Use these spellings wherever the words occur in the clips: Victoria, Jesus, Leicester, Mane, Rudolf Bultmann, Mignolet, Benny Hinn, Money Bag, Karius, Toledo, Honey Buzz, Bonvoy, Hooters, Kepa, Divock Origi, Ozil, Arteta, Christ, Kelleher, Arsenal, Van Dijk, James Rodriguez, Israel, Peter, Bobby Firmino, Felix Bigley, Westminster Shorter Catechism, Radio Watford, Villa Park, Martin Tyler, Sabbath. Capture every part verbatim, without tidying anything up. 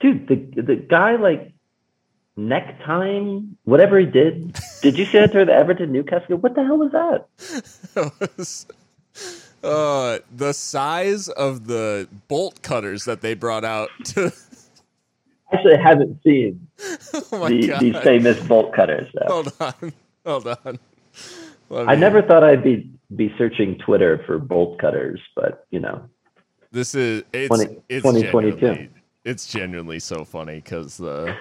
dude, the the guy, like, neck time, whatever he did. Did you see that through the Everton Newcastle? What the hell was that? It was, uh, the size of the bolt cutters that they brought out to... Actually, I haven't seen oh my the, God. these famous bolt cutters. So. Hold on. Hold on. I never thought I'd be, be searching Twitter for bolt cutters, but, you know. This is it's, twenty, it's twenty twenty-two. Genuinely, it's genuinely so funny because the...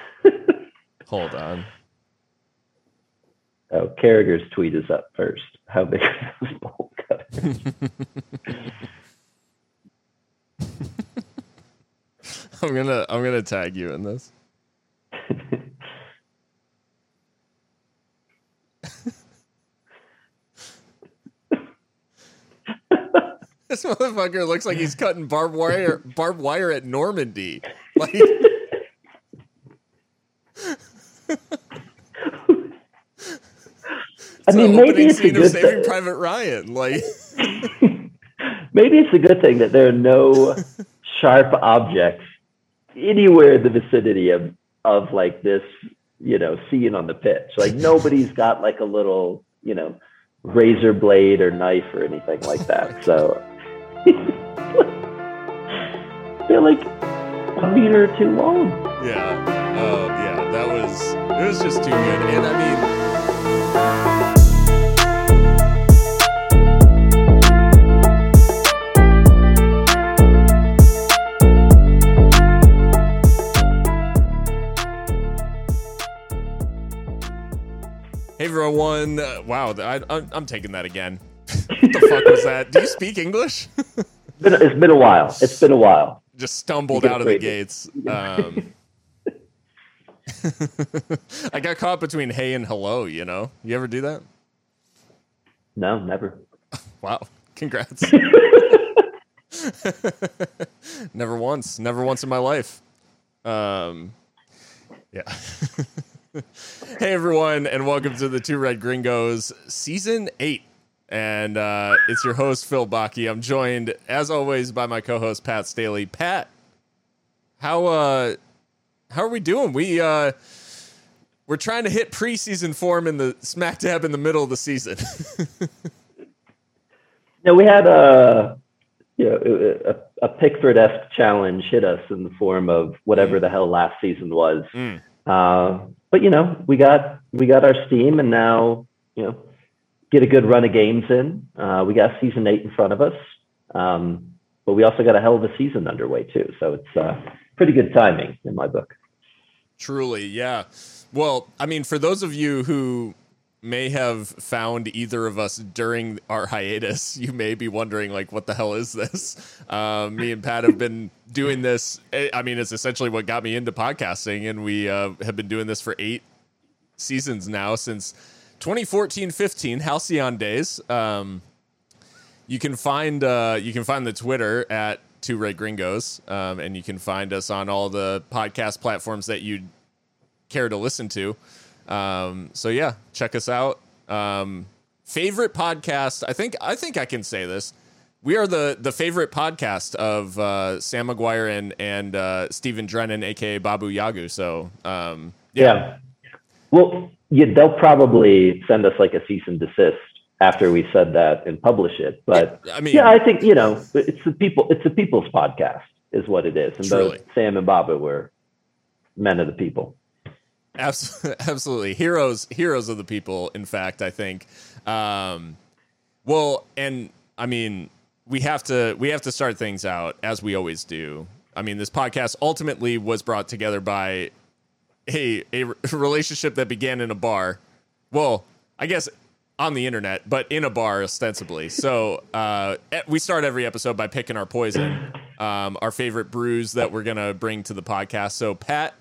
Hold on. Oh, Carragher's tweet is up first. How big are those bolt cutters? I'm gonna I'm gonna tag you in this. This motherfucker looks like he's cutting barbed wire barbed wire at Normandy. Like I mean, maybe it's a good Saving thing. Private Ryan, like maybe it's a good thing that there are no sharp objects anywhere in the vicinity of, of like this, you know, scene on the pitch. Like nobody's got like a little, you know, razor blade or knife or anything like that. So they're like a meter too long. Yeah. Oh, yeah. That was, it was just too good. And I mean, hey everyone! Uh, wow, I, I'm, I'm taking that again. What the fuck was that? Do you speak English? it's, been, it's been a while. It's been a while. Just stumbled out of the gates. Um, I got caught between hey and hello. You know, you ever do that? No, never. Wow! Congrats. Never once. Never once in my life. Um, yeah. Hey everyone, and welcome to the Two Red Gringos season eight, and uh, it's your host Phil Bakke. I'm joined, as always, by my co-host Pat Staley. Pat, how uh, how are we doing? We uh, we're trying to hit preseason form in the smack dab in the middle of the season. Yeah, we had a you know a, a Pickford-esque challenge hit us in the form of whatever mm. the hell last season was. Mm. Uh, But, you know, we got we got our steam and now, you know, get a good run of games in. Uh, we got season eight in front of us. Um, but we also got a hell of a season underway, too. So it's uh, pretty good timing in my book. Truly, yeah. Well, I mean, for those of you who may have found either of us during our hiatus, you may be wondering, like, what the hell is this? Uh, me and Pat have been doing this. I mean, it's essentially what got me into podcasting, and we uh, have been doing this for eight seasons now since twenty fourteen fifteen Halcyon days. Um, you can find uh, you can find the Twitter at Two Red Gringos, um, and you can find us on all the podcast platforms that you'd care to listen to. Um, so yeah, check us out. Um, favorite podcast. I think, I think I can say this. We are the, the favorite podcast of, uh, Sam McGuire and, and, uh, Stephen Drennan, A K A Babu Yagu. So, um, yeah. yeah. Well, yeah, they'll probably send us like a cease and desist after we said that and publish it. But yeah, I mean, yeah, I think, you know, it's the people, it's the people's podcast is what it is. And truly, both Sam and Babu were men of the people. Absolutely. Heroes, heroes of the people. In fact, I think, um, well, and I mean, we have to, we have to start things out as we always do. I mean, this podcast ultimately was brought together by a, a relationship that began in a bar. Well, I guess on the internet, but in a bar ostensibly. So, uh, we start every episode by picking our poison, um, our favorite brews that we're going to bring to the podcast. So Pat,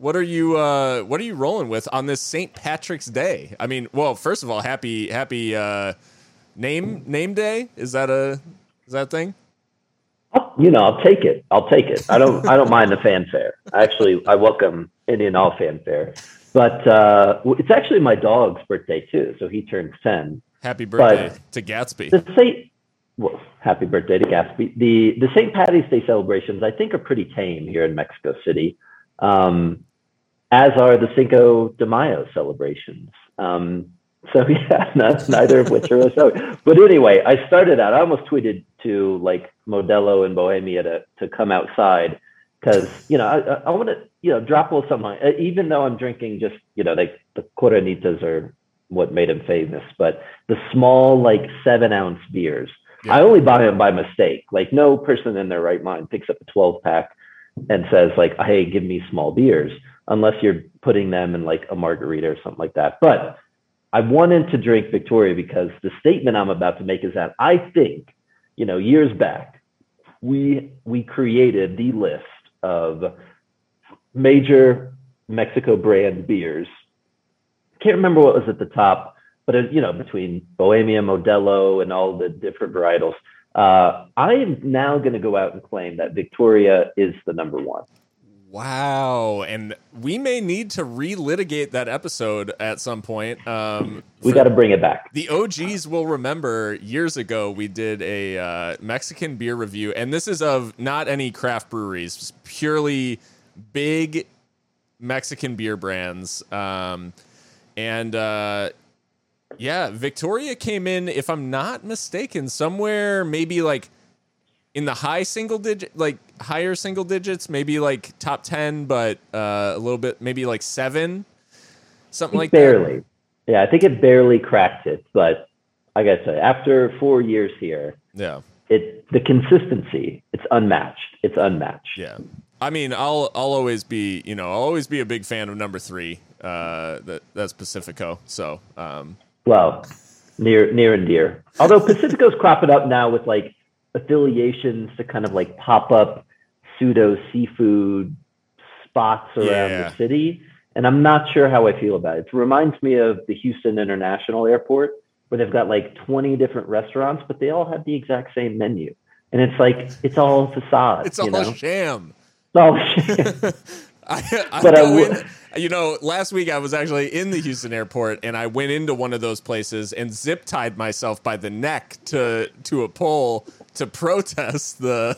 What are you uh, what are you rolling with on this Saint Patrick's Day? I mean, well, first of all, happy happy uh, name name day. Is that a is that a thing? You know, I'll take it. I'll take it. I don't I don't mind the fanfare. Actually, I welcome any and all fanfare. But uh, it's actually my dog's birthday too, so he turns ten. Happy birthday but to Gatsby. The Saint well, happy birthday to Gatsby. The the Saint Patty's Day celebrations I think are pretty tame here in Mexico City. um, as are the Cinco de Mayo celebrations. Um, so yeah, not, neither of which are us. But anyway, I started out, I almost tweeted to like Modelo and Bohemia to, to come outside because, you know, I, I want to, you know, drop a little something. Even though I'm drinking just, you know, like the Coronitas are what made him famous, but the small, like seven ounce beers, yeah. I only buy them by mistake. Like no person in their right mind picks up a twelve pack and says like, hey, give me small beers, unless you're putting them in like a margarita or something like that. But I wanted to drink Victoria because the statement I'm about to make is that I think, you know, years back, we, we created the list of major Mexico brand beers. Can't remember what was at the top, but it, you know, between Bohemia, Modelo, and all the different varietals, uh, I am now going to go out and claim that Victoria is the number one. Wow. And we may need to relitigate that episode at some point. Um, we got to bring it back. The O Gs will remember years ago we did a uh, Mexican beer review, and this is of not any craft breweries, just purely big Mexican beer brands. Um, and uh, yeah, Victoria came in, if I'm not mistaken, somewhere maybe like in the high single digit, like higher single digits, maybe like top ten, but uh, a little bit, maybe like seven, something like barely. that. Barely. Yeah, I think it barely cracked it. But I got to say, after four years here, yeah, it the consistency, it's unmatched. It's unmatched. Yeah. I mean, I'll I'll always be, you know, I'll always be a big fan of number three. Uh, that that's Pacifico. So, um, well, near near and dear. Although Pacifico's cropping up now with like affiliations to kind of like pop up pseudo seafood spots around yeah. the city. And I'm not sure how I feel about it. It reminds me of the Houston International Airport where they've got like twenty different restaurants, but they all have the exact same menu. And it's like, it's all facade. It's all a sham. It's all sham. I, I but I went, you know, last week I was actually in the Houston airport and I went into one of those places and zip tied myself by the neck to to a pole to protest the.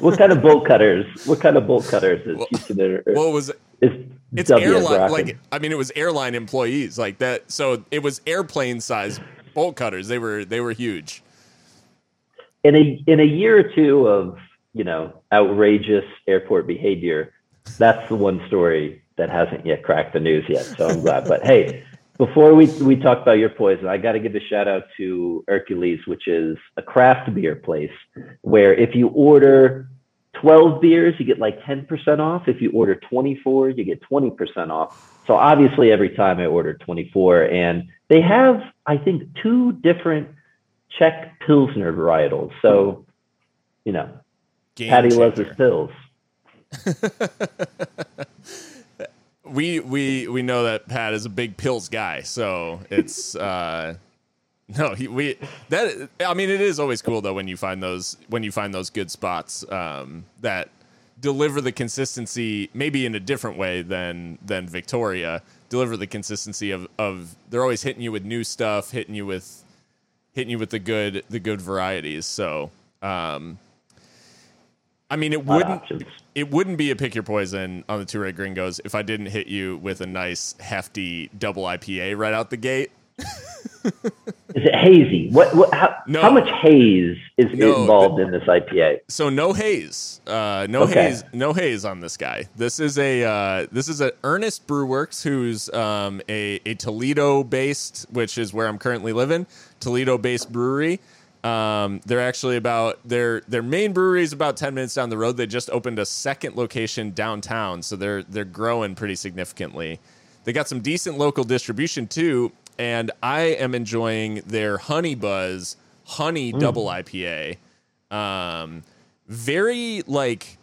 What kind of bolt cutters? What kind of bolt cutters is well, Houston Airport? Well, it was is it's airline like I mean it was airline employees like that, so it was airplane size bolt cutters. They were they were huge. In a in a year or two of, you know, outrageous airport behavior. That's the one story that hasn't yet cracked the news yet, so I'm glad. But hey, before we, we talk about your poison, I got to give a shout out to Hercules, which is a craft beer place where if you order twelve beers, you get like ten percent off. If you order twenty-four, you get twenty percent off. So obviously every time I order twenty-four, and they have, I think, two different Czech Pilsner varietals. So, you know, Game Patty changer. Loves his pills. we we we know that Pat is a big pills guy, so it's uh, no he, we that I mean it is always cool though when you find those when you find those good spots um, that deliver the consistency maybe in a different way than than Victoria deliver the consistency of of they're always hitting you with new stuff, hitting you with hitting you with the good the good varieties. So um, I mean it wouldn't. It wouldn't be a pick your poison on the Two Red Gringos if I didn't hit you with a nice hefty double I P A right out the gate. Is it hazy? What? what how, no. how much haze is no, involved the, in this I P A? So no haze, uh, no okay. haze, no haze on this guy. This is a uh, this is a Ernest Brewworks, who's um, a a Toledo based, which is where I'm currently living, Toledo based brewery. Um, they're actually about their their main brewery is about ten minutes down the road. They just opened a second location downtown, so they're they're growing pretty significantly. They got some decent local distribution too, and I am enjoying their Honey Buzz Honey mm. Double I P A. Um, very like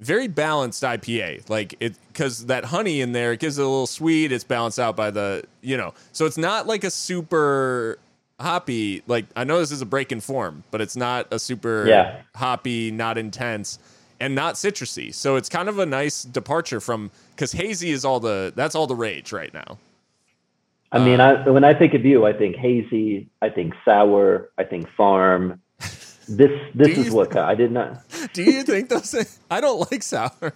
very balanced I P A, like it because that honey in there it gives it a little sweet. It's balanced out by the you know, so it's not like a super hoppy, like I know this is a break in form, but it's not a super yeah. hoppy, not intense, and not citrusy. So it's kind of a nice departure from because hazy is all the that's all the rage right now. I um, mean, I, when I think of you, I think hazy, I think sour, I think farm. This this is what I did not. Do you think those things? I don't like sours.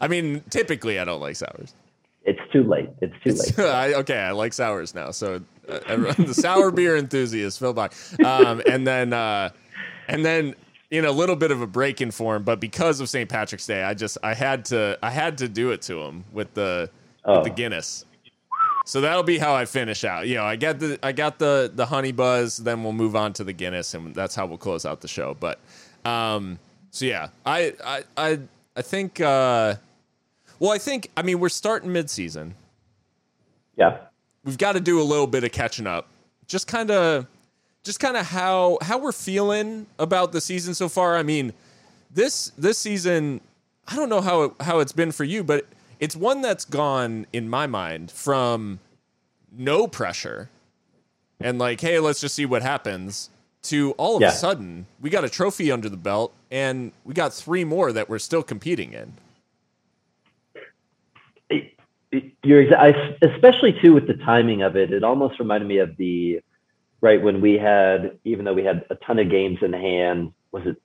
I mean, typically I don't like sours. It's too late. It's too late. It's, I, okay, I like sours now. So uh, everyone, the sour beer enthusiast, Phil Bakke. Um, and then, uh, and then, you know, a little bit of a break in form, but because of Saint Patrick's Day, I just I had to I had to do it to him with the oh. with the Guinness. So that'll be how I finish out. You know, I got the I got the the Honey Buzz. Then we'll move on to the Guinness, and that's how we'll close out the show. But um, so yeah, I I I I think. Uh, Well, I think, I mean, we're starting mid-season. Yeah. We've got to do a little bit of catching up. Just kind of just kind of how how we're feeling about the season so far. I mean, this this season, I don't know how it, how it's been for you, but it's one that's gone, in my mind, from no pressure and like, hey, let's just see what happens, to all of yeah. a sudden, we got a trophy under the belt and we got three more that we're still competing in. You're, I, especially too with the timing of it, it almost reminded me of the right when we had, even though we had a ton of games in hand, was it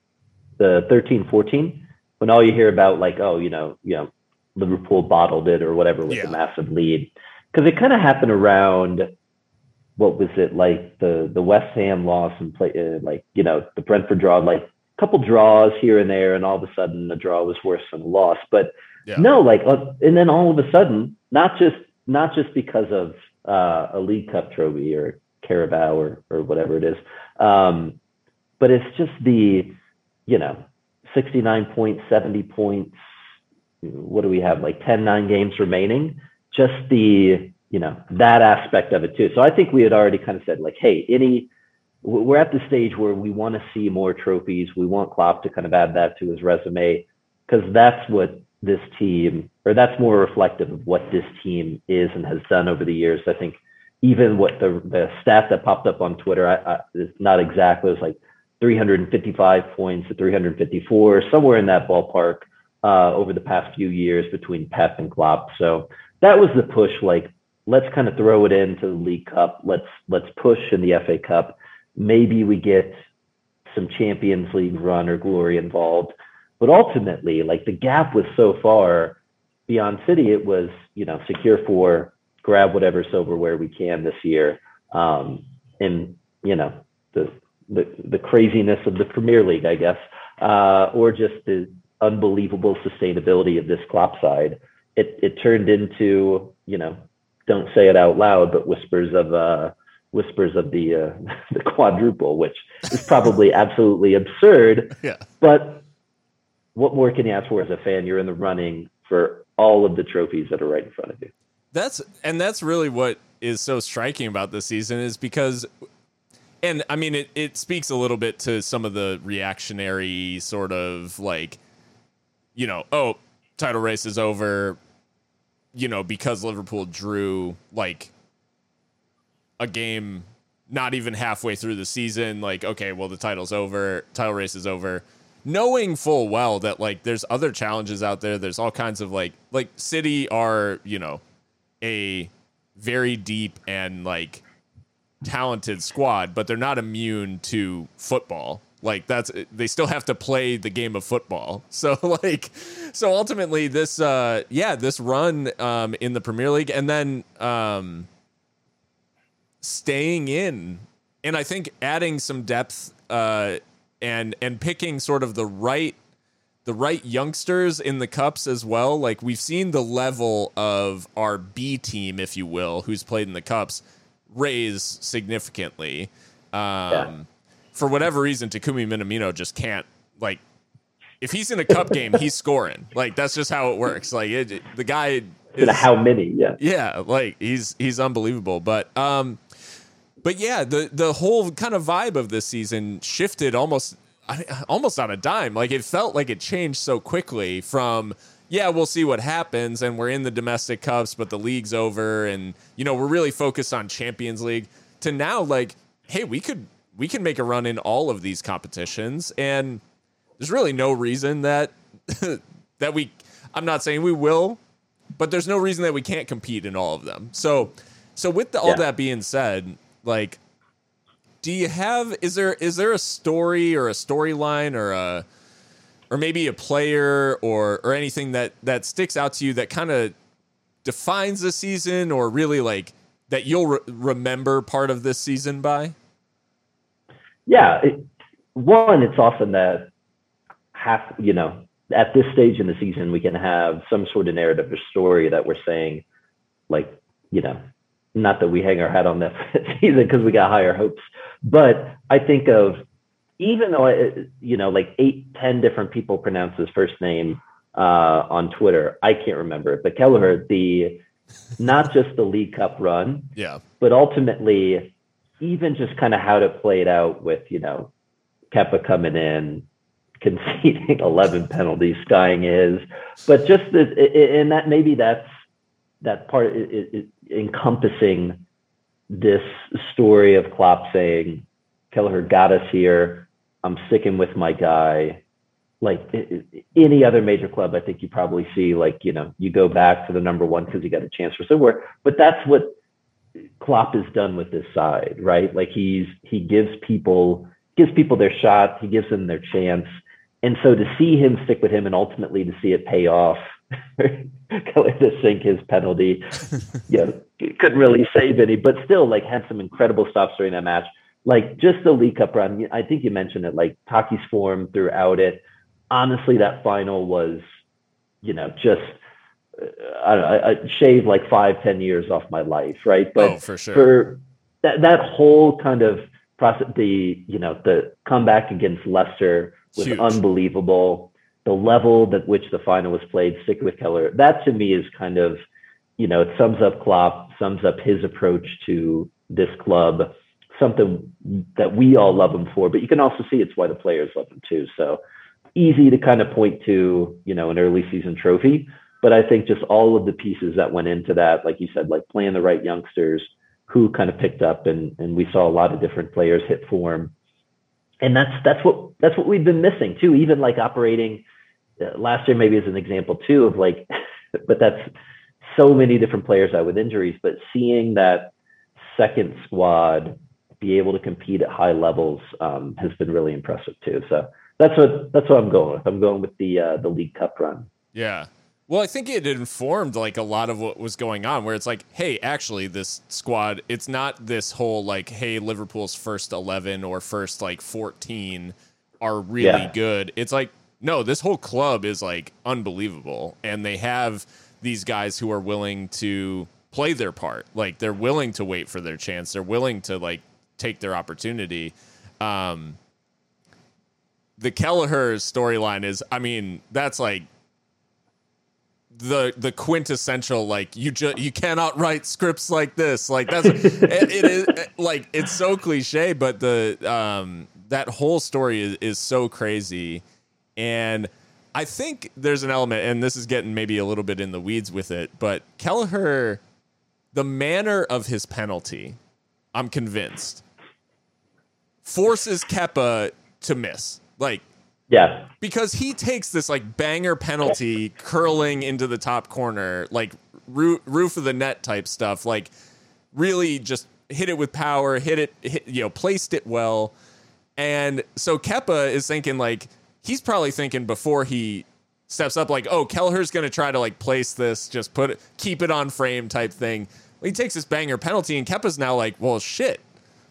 the thirteen fourteen when all you hear about like, oh, you know, you know, Liverpool bottled it or whatever with yeah. a massive lead, because it kind of happened around what was it like the the West Ham loss and play uh, like you know the Brentford draw, like a couple draws here and there, and all of a sudden a draw was worse than a loss, but. Yeah. No, like, and then all of a sudden, not just not just because of uh, a League Cup trophy or Carabao or, or whatever it is, um, but it's just the, you know, sixty-nine points, seventy points. What do we have? Like ten nine games remaining. Just the, you know, that aspect of it too. So I think we had already kind of said like, hey, any, we're at the stage where we want to see more trophies. We want Klopp to kind of add that to his resume because that's what. This team, or that's more reflective of what this team is and has done over the years. I think even what the the stat that popped up on Twitter, I, I, it's not exactly, it's like three hundred fifty-five points to three hundred fifty-four, somewhere in that ballpark uh, over the past few years between Pep and Klopp. So that was the push. Like, let's kind of throw it into the League Cup. Let's let's push in the F A Cup. Maybe we get some Champions League run or glory involved. But ultimately, like the gap was so far beyond City, it was, you know, secure four, grab whatever silverware we can this year. Um, and, you know, the, the the craziness of the Premier League, I guess, uh, or just the unbelievable sustainability of this Klopp side. It it turned into, you know, don't say it out loud, but whispers of uh, whispers of the, uh, the quadruple, which is probably absolutely absurd. Yeah. But what more can you ask for as a fan? You're in the running for all of the trophies that are right in front of you. That's and that's really what is so striking about this season is because, and I mean, it, it speaks a little bit to some of the reactionary sort of like, you know, oh, title race is over, you know, because Liverpool drew like a game not even halfway through the season. Like, okay, well, the title's over, title race is over. Knowing full well that like there's other challenges out there, there's all kinds of like like City are, you know, a very deep and like talented squad, but they're not immune to football. Like that's they still have to play the game of football. So like so ultimately this uh yeah this run um in the Premier League and then um staying in and I think adding some depth uh. And and picking sort of the right the right youngsters in the cups as well. Like we've seen the level of our B team, if you will, who's played in the cups, raise significantly. Um, yeah. For whatever reason, Takumi Minamino just can't. Like if he's in a cup game, he's scoring. Like that's just how it works. Like it, it, the guy. Is, how many? Yeah. Yeah. Like he's he's unbelievable. But. Um, But yeah, the, the whole kind of vibe of this season shifted almost almost on a dime. Like it felt like it changed so quickly from, yeah, we'll see what happens. And we're in the domestic cups, but the league's over. And, you know, we're really focused on Champions League to now like, hey, we could we can make a run in all of these competitions. And there's really no reason that that we I'm not saying we will, but there's no reason that we can't compete in all of them. So so with the, all yeah. that being said. Like, do you have, is there, is there a story or a storyline or a, or maybe a player or or anything that that sticks out to you that kind of defines the season, or really like that you'll re- remember part of this season by? Yeah. It, one, it's often that half, you know, at this stage in the season, we can have some sort of narrative or story that we're saying, like, you know, not that we hang our hat on that season because we got higher hopes, but I think of, even though, I, you know, like eight, ten different people pronounce his first name uh, on Twitter, I can't remember it, but Kelleher, the, not just the League Cup run, yeah, but ultimately even just kind of how it played out with, you know, Kepa coming in, conceding eleven penalties, skying his, but just the, and that maybe that's that part is, is encompassing this story of Klopp saying, Kelleher got us here. I'm sticking with my guy. Like it, it, any other major club, I think you probably see, like, you know, you go back to the number one because you got a chance for somewhere. But that's what Klopp has done with this side, right? Like he's he gives people gives people their shot. He gives them their chance. And so to see him stick with him, and ultimately to see it pay off, Kelleher to sink his penalty, you know, couldn't really save any, but still like had some incredible stops during that match. Like just the League Cup run, I think you mentioned it, like Taki's form throughout it. Honestly, that final was, you know, just, I don't know, I shaved like five, ten years off my life, right? But oh, for sure. For that, that whole kind of process, the, you know, the comeback against Leicester was huge. Unbelievable. The level that which the final was played, stick with Kelleher, that to me is kind of, you know, it sums up Klopp, sums up his approach to this club. Something that we all love him for, but you can also see it's why the players love him too. So easy to kind of point to, you know, an early season trophy, but I think just all of the pieces that went into that, like you said, like playing the right youngsters who kind of picked up, and, and we saw a lot of different players hit form. And that's, that's what, that's what we've been missing too. Even like operating uh, last year, maybe as an example too of like, but that's so many different players out with injuries, but seeing that second squad be able to compete at high levels um, has been really impressive too. So that's what that's what I'm going with. I'm going with the uh, the League Cup run. Yeah. Well, I think it informed like a lot of what was going on, where it's like, hey, actually, this squad, it's not this whole like, hey, Liverpool's first eleven or first like fourteen are really yeah. good. It's like, no, this whole club is like unbelievable, and they have these guys who are willing to play their part. Like they're willing to wait for their chance. They're willing to like take their opportunity. Um, the Kelleher storyline is, I mean, that's like the the quintessential, like, you just you cannot write scripts like this. Like that's it, it is like it's so cliche, but the um, that whole story is, is so crazy. And I think there's an element, and this is getting maybe a little bit in the weeds with it, but Kelleher, the manner of his penalty, I'm convinced, forces Kepa to miss, like, yeah, because he takes this like banger penalty curling into the top corner, like roof, roof of the net type stuff, like really just hit it with power, hit it, hit, you know, placed it well. And so Kepa is thinking, like, he's probably thinking before he steps up, like, oh, Kelleher's going to try to like place this, just put it, keep it on frame type thing. Well, he takes this banger penalty, and Kepa's now like, well, shit.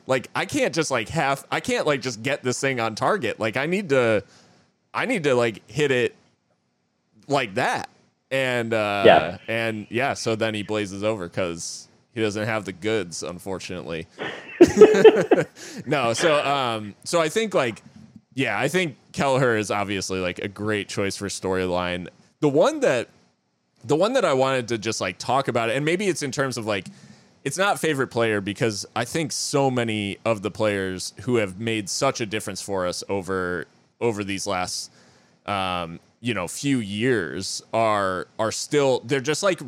Like, I can't just like half, I can't like just get this thing on target. Like I need to, I need to like hit it like that. And, uh, yeah. and yeah. So then he blazes over cause he doesn't have the goods, unfortunately. No. So, um, so I think like, yeah, I think Kelleher is obviously like a great choice for storyline. The one that, the one that I wanted to just like talk about, and maybe it's in terms of like, it's not favorite player, because I think so many of the players who have made such a difference for us over over these last um, you know few years are are still, they're just like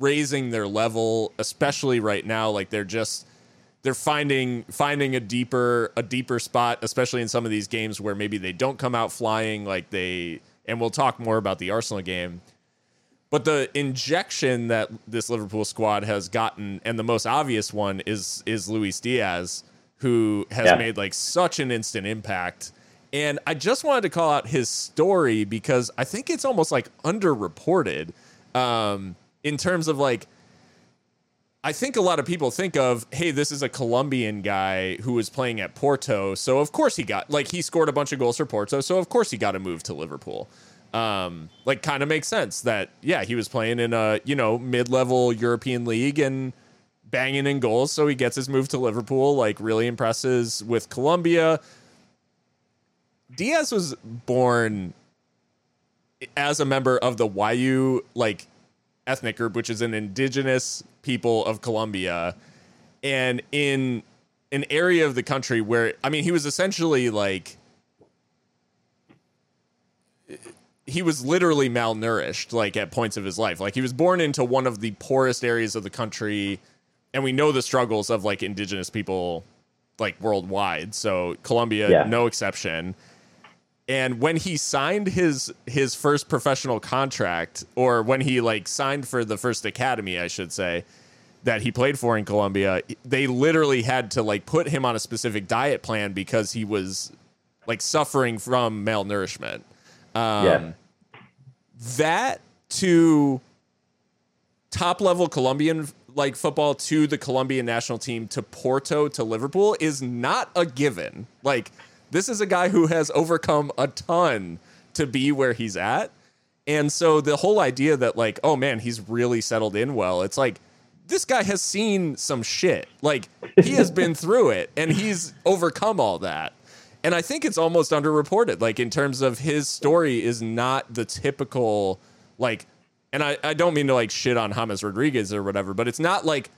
raising their level, especially right now. Like they're just they're finding finding a deeper a deeper spot, especially in some of these games where maybe they don't come out flying like they. And we'll talk more about the Arsenal game. But the injection that this Liverpool squad has gotten, and the most obvious one is is Luis Diaz, who has yeah. made like such an instant impact. And I just wanted to call out his story because I think it's almost like underreported um, in terms of like, I think a lot of people think of, hey, this is a Colombian guy who was playing at Porto. So of course he got like he scored a bunch of goals for Porto. So of course he got to move to Liverpool. Um, like kind of makes sense that, yeah, he was playing in a, you know, mid-level European league and banging in goals. So he gets his move to Liverpool, like really impresses with Colombia. Diaz was born as a member of the Wayuu like ethnic group, which is an indigenous people of Colombia, and in an area of the country where, I mean, he was essentially like, he was literally malnourished, like at points of his life. Like he was born into one of the poorest areas of the country. And we know the struggles of like indigenous people, like worldwide. So Colombia, yeah. no exception. And when he signed his his first professional contract, or when he like signed for the first academy, I should say, that he played for in Colombia, they literally had to like put him on a specific diet plan because he was like suffering from malnourishment. Um, yeah. That to top level Colombian like football, to the Colombian national team, to Porto, to Liverpool is not a given. Like, this is a guy who has overcome a ton to be where he's at. And so the whole idea that like, oh man, he's really settled in well. It's like, this guy has seen some shit. Like he has been through it and he's overcome all that. And I think it's almost underreported, like in terms of his story is not the typical, like, and I, I don't mean to like shit on James Rodriguez or whatever, but it's not like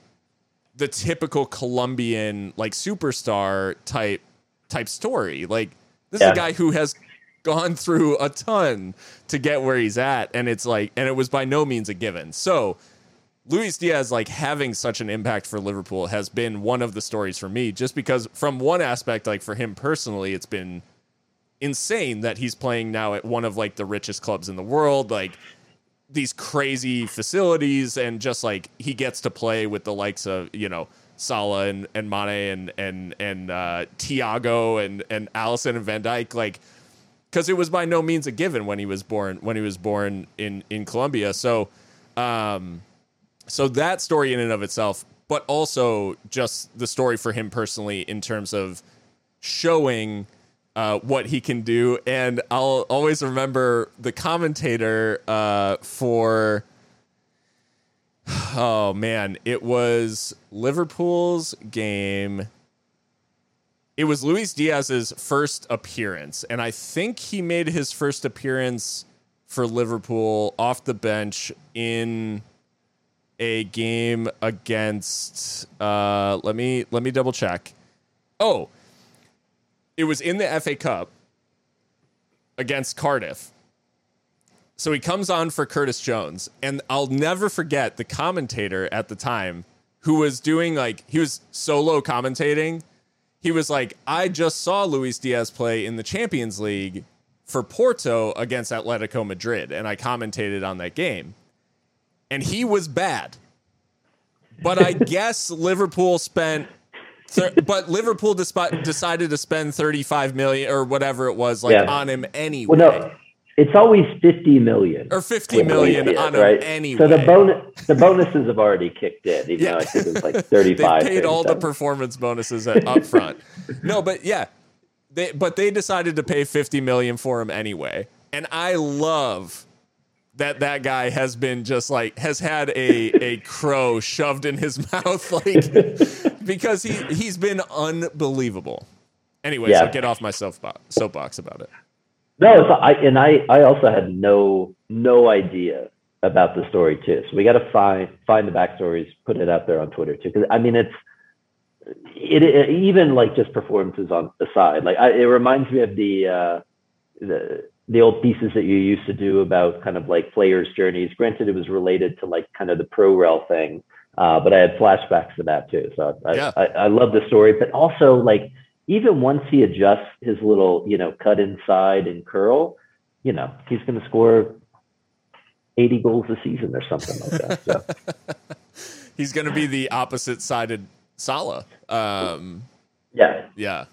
the typical Colombian, like superstar type type story. Like this yeah. is a guy who has gone through a ton to get where he's at, and it's like, and it was by no means a given. So Luis Diaz like having such an impact for Liverpool has been one of the stories for me, just because from one aspect, like for him personally, it's been insane that he's playing now at one of like the richest clubs in the world, like these crazy facilities, and just like he gets to play with the likes of, you know, Salah and, and Mane and and and uh, Thiago and and Allison and Van Dijk, like, because it was by no means a given when he was born when he was born in in Colombia. So, um, so that story in and of itself, but also just the story for him personally in terms of showing uh, what he can do. And I'll always remember the commentator uh, for. Oh, man, it was Liverpool's game. It was Luis Diaz's first appearance, and I think he made his first appearance for Liverpool off the bench in a game against. Uh, let me let me double check. Oh, it was in the F A Cup against Cardiff. So he comes on for Curtis Jones, and I'll never forget the commentator at the time who was doing like, he was solo commentating. He was like, I just saw Luis Diaz play in the Champions League for Porto against Atletico Madrid, and I commentated on that game. And he was bad. But I guess Liverpool spent, thir- but Liverpool desp- decided to spend thirty-five million or whatever it was like yeah. on him anyway. Well, no. It's always fifty million or fifty million it, on right? anyway. So the bonus, the bonuses have already kicked in. Even yeah. though I think it was like thirty-five. They paid all the performance bonuses at, up front. No, but yeah, they, but they decided to pay fifty million for him anyway. And I love that that guy has been just like, has had a, a crow shoved in his mouth, like, because he, he's been unbelievable. Anyways, yeah. I get off my soapbox, soapbox about it. No, so I, and I, I also had no no idea about the story too. So we got to find find the backstories, put it out there on Twitter too. Because I mean, it's it, it even like just performances on the side. Like I, it reminds me of the uh, the the old pieces that you used to do about kind of like players' journeys. Granted, it was related to like kind of the pro rel thing, uh, but I had flashbacks to that too. So I, yeah. I, I love the story, but also like. Even once he adjusts his little, you know, cut inside and curl, you know, he's going to score eighty goals a season or something like that. So. He's going to be the opposite-sided Salah. Um, yeah. Yeah.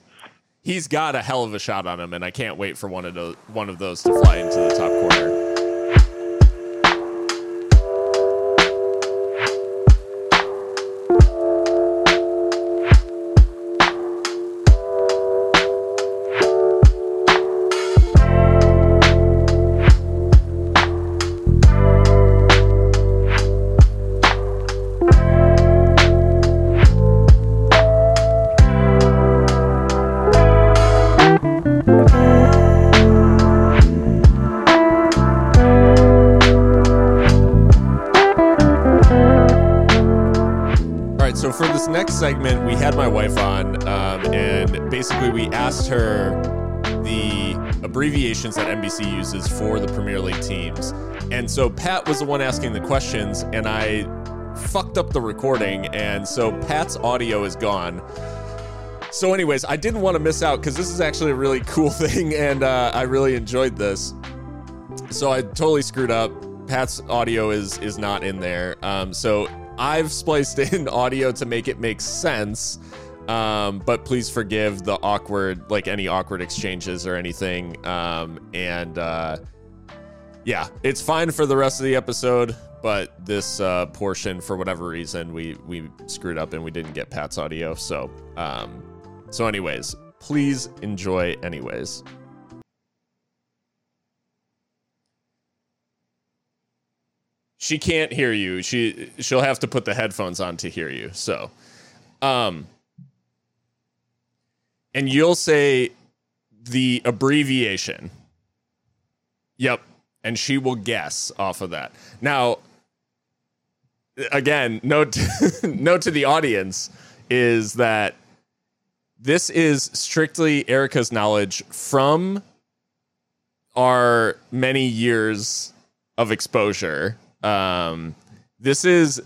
he's got a hell of a shot on him, and I can't wait for one of those one of those to fly into the top corner. Segment we had my wife on um, and basically we asked her the abbreviations that N B C uses for the Premier League teams, and so Pat was the one asking the questions and I fucked up the recording, and so Pat's audio is gone. So anyways, I didn't want to miss out because this is actually a really cool thing, and uh, I really enjoyed this, so I totally screwed up. Pat's audio is is not in there, um, so I've spliced in audio to make it make sense, um, but please forgive the awkward, like any awkward exchanges or anything. Um, and uh, yeah, it's fine for the rest of the episode, but this uh, portion, for whatever reason, we we screwed up and we didn't get Pat's audio. So, um, so anyways, please enjoy anyways. She can't hear you. She she'll have to put the headphones on to hear you. So, um, and you'll say the abbreviation. Yep, and she will guess off of that. Now, again, note note to the audience is that this is strictly Erica's knowledge from our many years of exposure. Um, this is,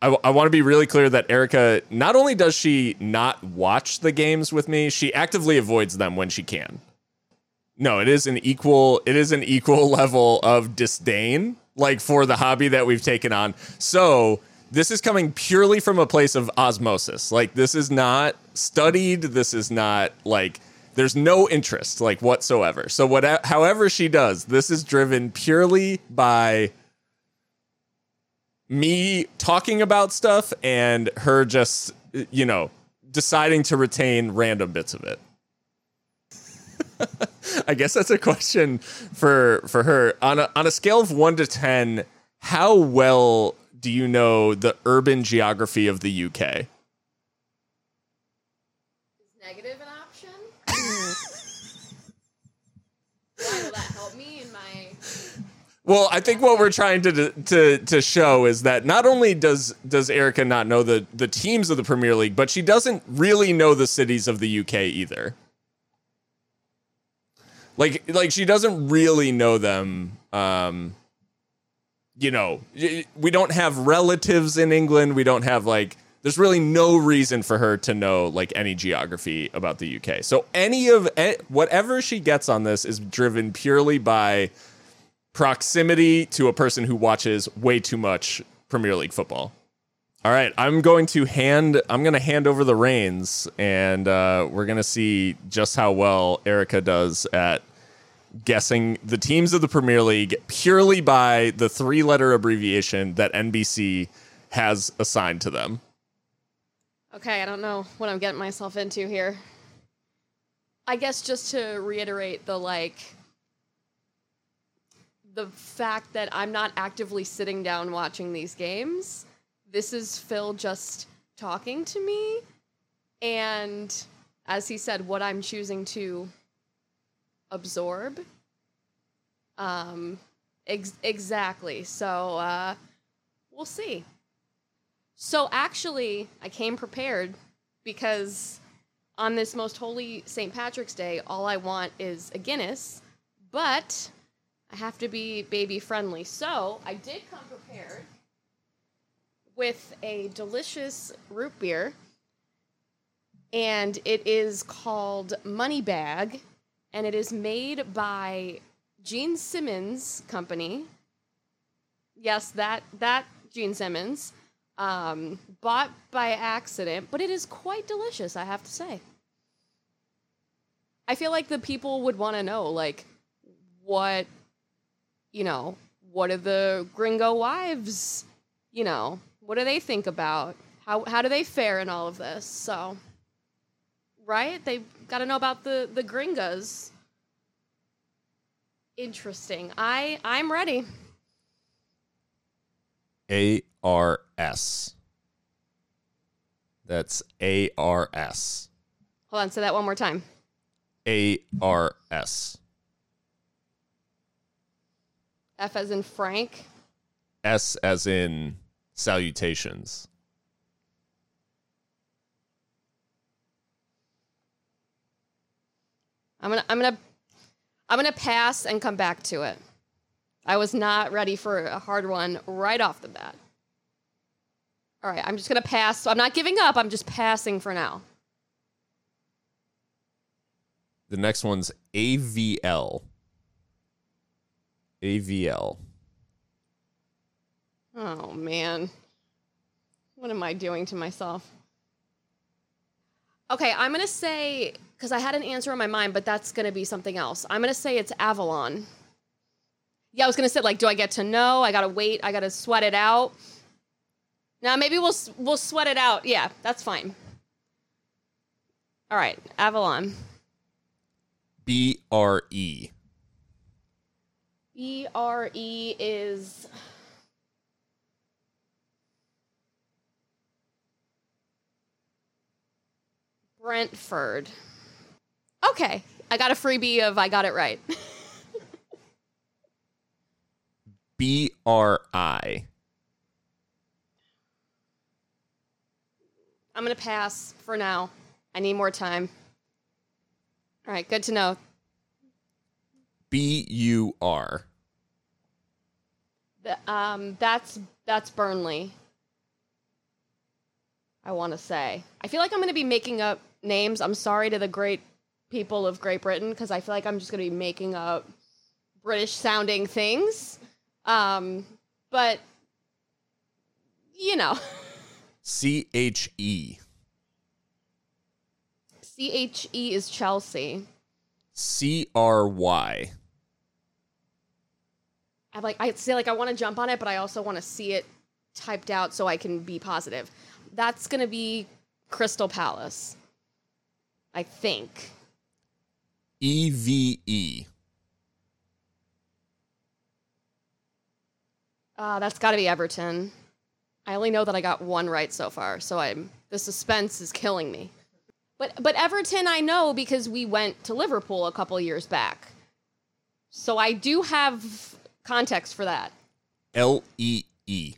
I, w- I want to be really clear that Erica, not only does she not watch the games with me, she actively avoids them when she can. No, it is an equal, it is an equal level of disdain, like for the hobby that we've taken on. So this is coming purely from a place of osmosis. Like this is not studied. This is not like, there's no interest, like, whatsoever. So what, however she does, this is driven purely by me talking about stuff and her just, you know, deciding to retain random bits of it. I guess that's a question for for her. On a, on a scale of one to ten, how well do you know the urban geography of the U K? It's negative. Will that help me in my... Well, I think what we're trying to to to show is that not only does does Erica not know the, the teams of the Premier League, but she doesn't really know the cities of the U K either. Like like she doesn't really know them. Um, you know, we don't have relatives in England. We don't have like... There's really no reason for her to know like any geography about the U K. So any of whatever she gets on this is driven purely by proximity to a person who watches way too much Premier League football. All right, I'm going to hand I'm going to hand over the reins, and uh, we're going to see just how well Erica does at guessing the teams of the Premier League purely by the three-letter abbreviation that N B C has assigned to them. Okay, I don't know what I'm getting myself into here. I guess just to reiterate the, like, the fact that I'm not actively sitting down watching these games. This is Phil just talking to me. And as he said, what I'm choosing to absorb. Um, ex- exactly. So uh, we'll see. So actually, I came prepared because on this most holy Saint Patrick's Day, all I want is a Guinness, but I have to be baby friendly. So I did come prepared with a delicious root beer, and it is called Money Bag, and it is made by Gene Simmons Company. Yes, that that Gene Simmons. Um, bought by accident, but it is quite delicious, I have to say. I feel like the people would want to know, like, what, you know, what are the gringo wives, you know, what do they think about? How how do they fare in all of this? So, right? They've got to know about the, the gringas. Interesting. I, I'm ready. A R S. That's A R S. Hold on, say that one more time. A R S. F as in Frank. S as in salutations. I'm gonna, I'm gonna, I'm gonna pass and come back to it. I was not ready for a hard one right off the bat. All right, I'm just gonna pass. So I'm not giving up. I'm just passing for now. The next one's A V L. A V L. Oh, man. What am I doing to myself? Okay, I'm going to say, because I had an answer in my mind, but that's going to be something else. I'm going to say it's Avalon. Yeah, I was going to say, like, do I get to know? I got to wait. I got to sweat it out. Now, maybe we'll we'll sweat it out. Yeah, that's fine. All right, Avalon. B R E. B R E is... Brentford. Okay. I got a freebie of I got it right. B R I. I'm going to pass for now. I need more time. All right, good to know. B U R. The, um, that's that's Burnley. I want to say. I feel like I'm going to be making up names. I'm sorry to the great people of Great Britain, because I feel like I'm just going to be making up British-sounding things. Um, but, you know. C H E. C H E is Chelsea. C R Y. I like. I say like I want to jump on it, but I also want to see it typed out so I can be positive. That's gonna be Crystal Palace, I think. E V E. Uh, that's got to be Everton. I only know that I got one right so far, so I'm the suspense is killing me. But but Everton I know because we went to Liverpool a couple years back. So I do have context for that. L E E.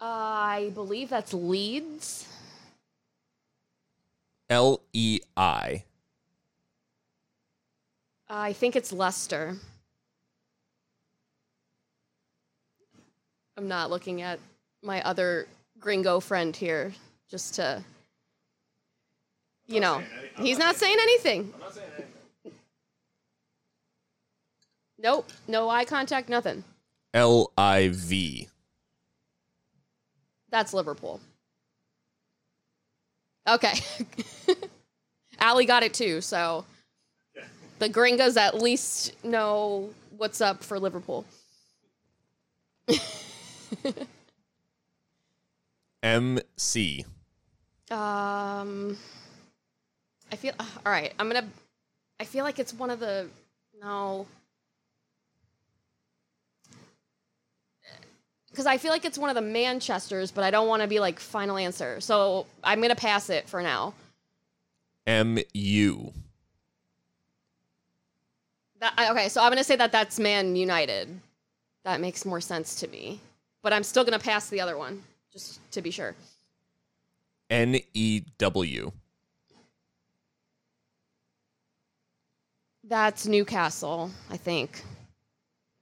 Uh, I believe that's Leeds. L E I. Uh, I think it's Leicester. I'm not looking at my other gringo friend here just to... You know, he's not saying anything. I'm not saying anything. Nope. No eye contact, nothing. L I V. That's Liverpool. Okay. Allie got it too, so the gringas at least know what's up for Liverpool. M C. Um... I feel, uh, all right, I'm going to, I feel like it's one of the, no, because I feel like it's one of the Manchesters, but I don't want to be like final answer. So I'm going to pass it for now. M U. That, okay, so I'm going to say that that's Man United. That makes more sense to me. But I'm still going to pass the other one, just to be sure. N E W. That's Newcastle, I think.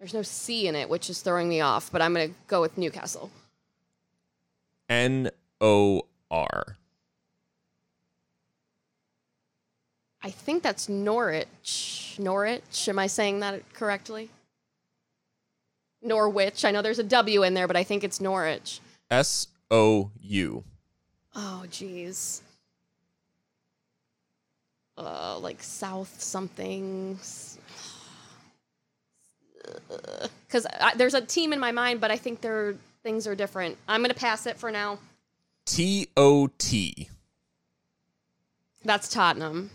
There's no C in it, which is throwing me off, but I'm going to go with Newcastle. N O R. I think that's Norwich. Norwich, am I saying that correctly? Norwich. I know there's a W in there, but I think it's Norwich. S O U. Oh, geez. uh, like South something. Because uh, there's a team in my mind, but I think their things are different. I'm going to pass it for now. T O T. That's Tottenham.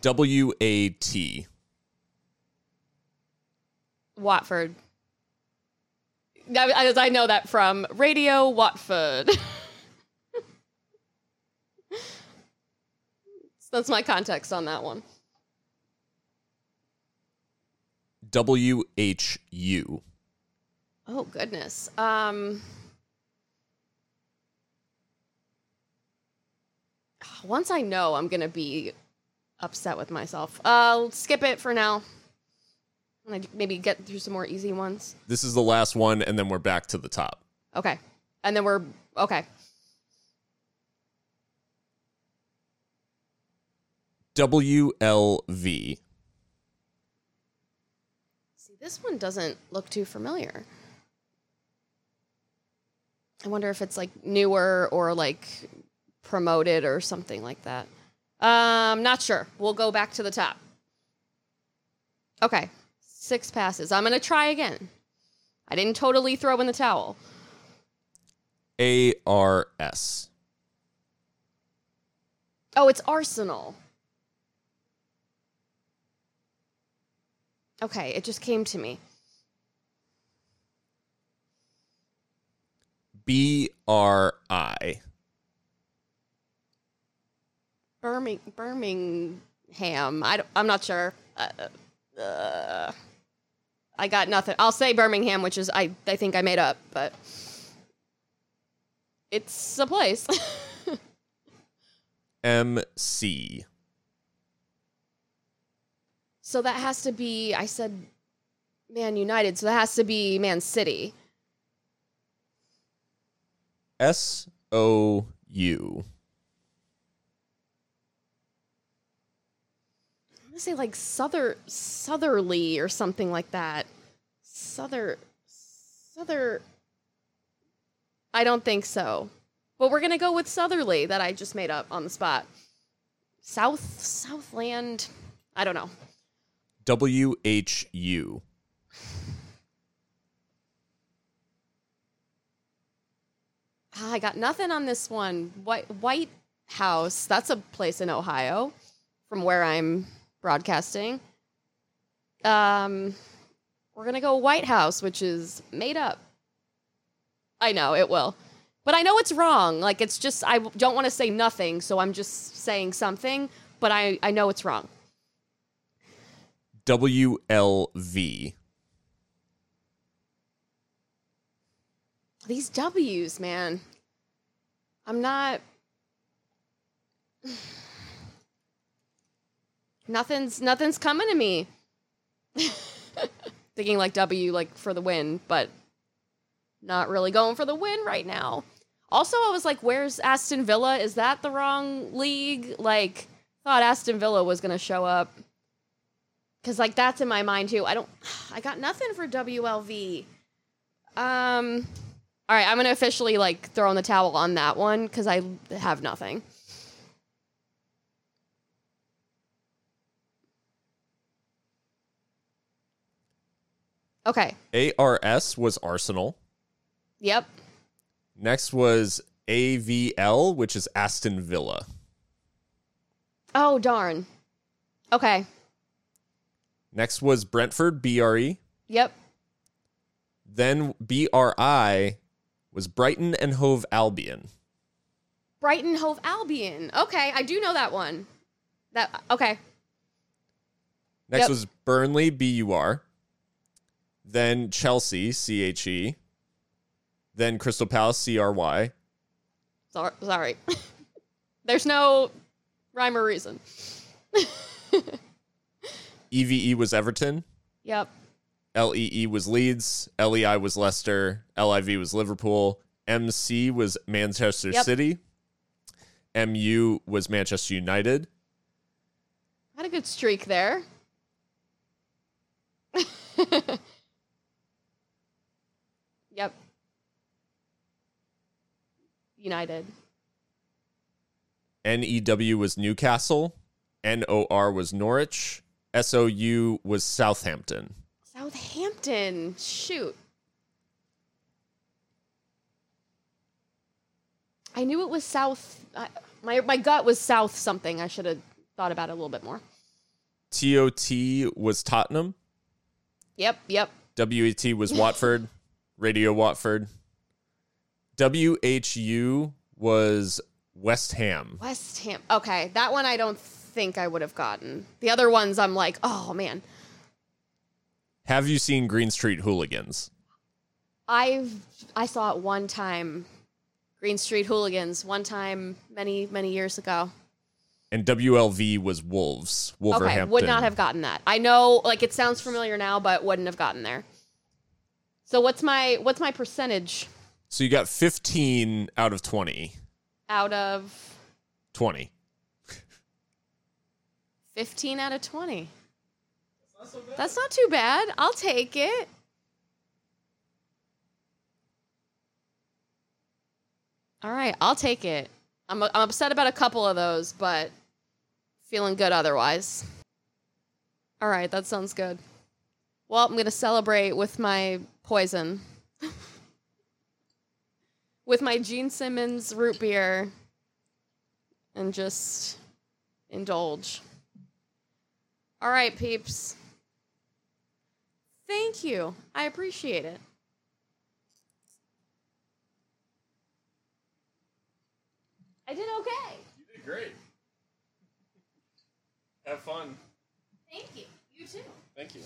W A T. Watford. I, I know that from Radio Watford. That's my context on that one. W H U. Oh, goodness. Um, once I know, I'm going to be upset with myself. Uh, I'll skip it for now. And maybe get through some more easy ones. This is the last one, and then we're back to the top. Okay. And then we're... Okay. W L V. See, this one doesn't look too familiar. I wonder if it's, like, newer or, like, promoted or something like that. Um, not sure. We'll go back to the top. Okay. Six passes. I'm going to try again. I didn't totally throw in the towel. A R S. Oh, it's Arsenal. Okay, it just came to me. B R I. Birming- Birmingham. I don't, I'm not sure. Uh, uh, I got nothing. I'll say Birmingham, which is, I, I think I made up, but it's a place. M C. So that has to be, I said Man United, so that has to be Man City. S O U. I'm going to say like Souther, Southerly or something like that. Souther, Souther, I don't think so. But we're going to go with Southerly that I just made up on the spot. South, Southland, I don't know. W H U. Oh, I got nothing on this one. White, White House. That's a place in Ohio from where I'm broadcasting. Um, we're going to go White House, which is made up. I know it will. But I know it's wrong. Like, it's just, I don't want to say nothing, so I'm just saying something, but I, I know it's wrong. W L V. These W's, man. I'm not... Nothing's nothing's coming to me. Thinking like W, like for the win, but not really going for the win right now. Also, I was like, where's Aston Villa? Is that the wrong league? Like, thought Aston Villa was going to show up. Because, like, that's in my mind, too. I don't... I got nothing for W L V. Um, all right, I'm going to officially, like, throw in the towel on that one, because I have nothing. Okay. A R S was Arsenal. Yep. Next was A V L, which is Aston Villa. Oh, darn. Okay. Next was Brentford, B R E. Yep. Then B R I was Brighton and Hove Albion. Brighton, Hove Albion. Okay, I do know that one. That okay. Next yep. was Burnley, B U R. Then Chelsea, C H E. Then Crystal Palace, C R Y. Sorry. sorry. There's no rhyme or reason. E V E was Everton. Yep. L E E was Leeds. L E I was Leicester. L I V was Liverpool. M C was Manchester yep. City. M U was Manchester United. Had a good streak there. Yep. United. N E W was Newcastle. N O R was Norwich. S O U was Southampton. Southampton. Shoot. I knew it was South. Uh, my my gut was South something. I should have thought about it a little bit more. T O T was Tottenham. Yep, yep. W E T was Watford. Radio Watford. W H U was West Ham. West Ham. Okay, that one I don't think I would have gotten. The other ones I'm like, oh, man. Have you seen Green Street Hooligans? I've I saw it one time. Green Street Hooligans, one time many, many years ago. And W L V was Wolves. Wolverhampton. Okay, would not have gotten that. I know, like, it sounds familiar now, but wouldn't have gotten there. So what's my what's my percentage? So you got fifteen out of twenty. Out of? twenty. fifteen out of twenty. That's not so bad. That's not too bad. I'll take it. All right, I'll take it. I'm I'm upset about a couple of those, but feeling good otherwise. All right, that sounds good. Well, I'm going to celebrate with my poison. With my Gene Simmons root beer and just indulge. All right, peeps. Thank you. I appreciate it. I did okay. You did great. Have fun. Thank you. You too. Thank you.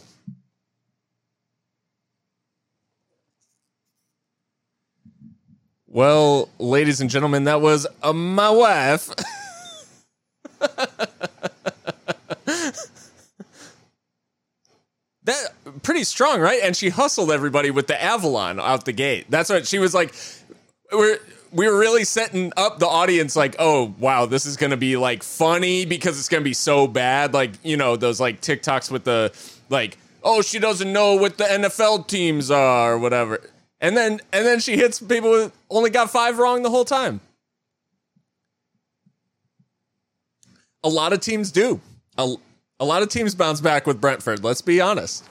Well, ladies and gentlemen, that was uh, my wife. That pretty strong, right? And she hustled everybody with the Avalon out the gate. That's what she was like. We're. We were really setting up the audience like, oh, wow, this is going to be, like, funny because it's going to be so bad. Like, you know, those, like, TikToks with the, like, oh, she doesn't know what the N F L teams are or whatever. And then and then she hits people who only got five wrong the whole time. A lot of teams do. A, a lot of teams bounce back with Brentford. Let's be honest.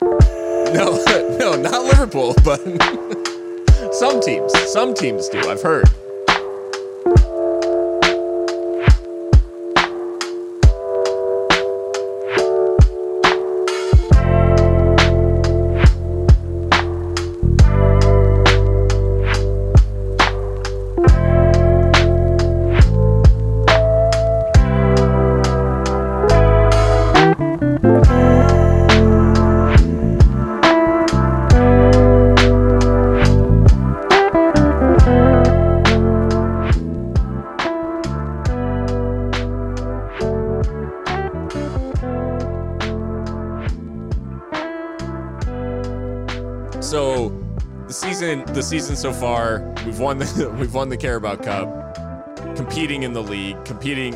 No, no, not Liverpool, but... Some teams, some teams do, I've heard. The season so far, we've won the we've won the Carabao Cup, competing in the league, competing.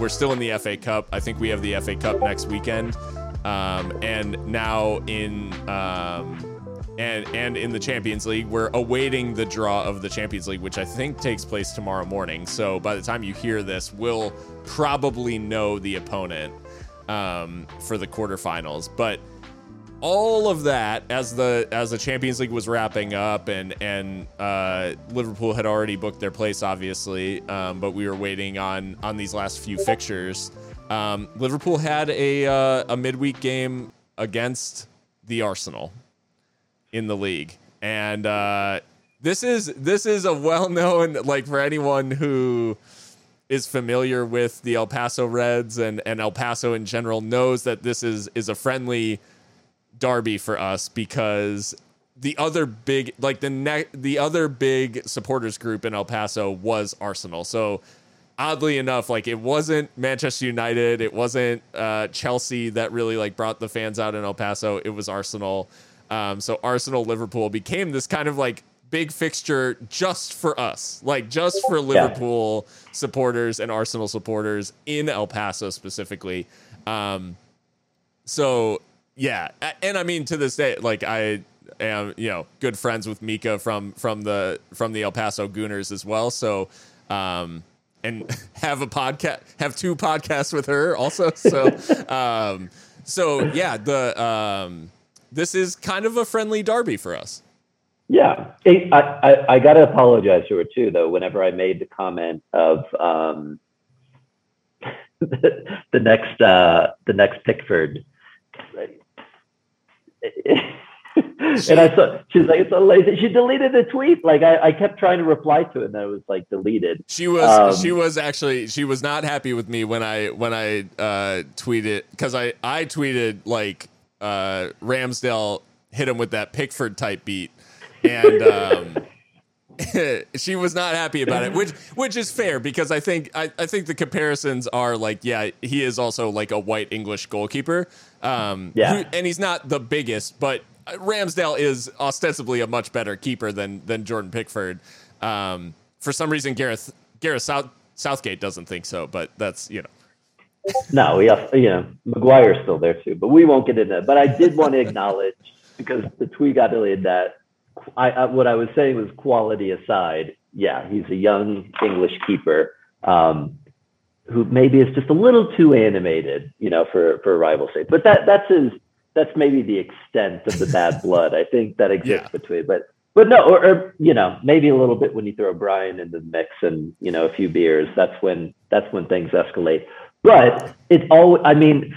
We're still in the F A Cup. I think we have the F A Cup next weekend, um, and now in um, and and in the Champions League, we're awaiting the draw of the Champions League, which I think takes place tomorrow morning. So by the time you hear this, we'll probably know the opponent um, for the quarterfinals, but. All of that as the as the Champions League was wrapping up and and uh, Liverpool had already booked their place, obviously, um, but we were waiting on on these last few fixtures. Um, Liverpool had a uh, a midweek game against the Arsenal in the league, and uh, this is this is a well known, like, for anyone who is familiar with the El Paso Reds and and El Paso in general knows that this is is a friendly derby for us, because the other big, like the ne- the other big supporters group in El Paso was Arsenal. So oddly enough, like, it wasn't Manchester United, it wasn't uh, Chelsea that really, like, brought the fans out in El Paso. It was Arsenal. Um, so Arsenal Liverpool became this kind of, like, big fixture just for us, like just for Liverpool yeah. supporters and Arsenal supporters in El Paso specifically. Um, so. Yeah, and I mean, to this day, like, I am, you know, good friends with Mika from from the from the El Paso Gooners as well. So, um, and have a podcast, have two podcasts with her also. So, um, so yeah, the um, this is kind of a friendly derby for us. Yeah, I, I, I got to apologize to her too, though. Whenever I made the comment of um, the, the next uh, the next Pickford, and I saw she's like, it's so lazy. She deleted the tweet. Like I, I kept trying to reply to it, and I was like, deleted. She was um, she was actually she was not happy with me when I when I uh, tweeted, because I I tweeted like uh, Ramsdale hit him with that Pickford type beat. And um, she was not happy about it, which which is fair, because I think I, I think the comparisons are like, yeah, he is also like a white English goalkeeper. Um, yeah. Who, and he's not the biggest, but Ramsdale is ostensibly a much better keeper than than Jordan Pickford. Um, for some reason, Gareth Gareth South, Southgate doesn't think so, but that's, you know. No, we have, you know, McGuire's still there, too, but we won't get into that. But I did want to acknowledge, because the tweet got delayed, that I, I, what I was saying was, quality aside, yeah, he's a young English keeper um, who maybe is just a little too animated, you know, for, for a rival's sake. But that that's his, that's maybe the extent of the bad blood I think that exists yeah. between. But but no, or, or you know, maybe a little bit when you throw Brian in the mix and, you know, a few beers, that's when that's when things escalate. But it's all, I mean.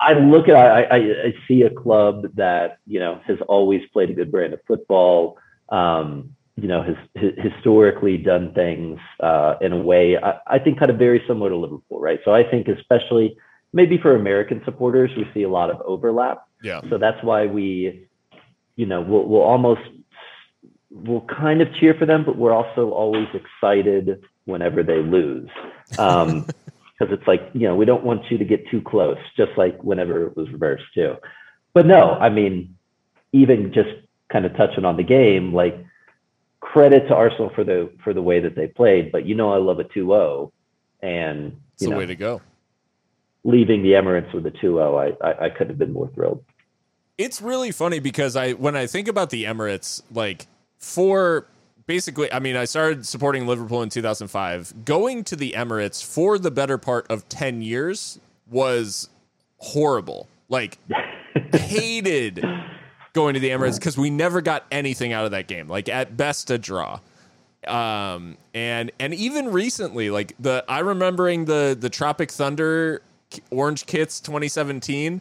I look at I, I, I see a club that, you know, has always played a good brand of football, um, you know, has, has historically done things uh, in a way I, I think kind of very similar to Liverpool, right? So I think especially maybe for American supporters, we see a lot of overlap. Yeah. So that's why we, you know, we'll, we'll almost we'll kind of cheer for them, but we're also always excited whenever they lose. Um, Because it's like, you know, we don't want you to get too close, just like whenever it was reversed too. But no, I mean, even just kind of touching on the game, like credit to Arsenal for the for the way that they played. But, you know, I love a two-oh. And, you it's know, the way to go. Leaving the Emirates with a two-oh, I, I, I could have been more thrilled. It's really funny because I when I think about the Emirates, like for... Basically, I mean, I started supporting Liverpool in two thousand five. Going to the Emirates for the better part of ten years was horrible. Like, hated going to the Emirates because we never got anything out of that game. Like, at best, a draw. Um, and and even recently, like, the I remembering the, the Tropic Thunder Orange Kits twenty seventeen.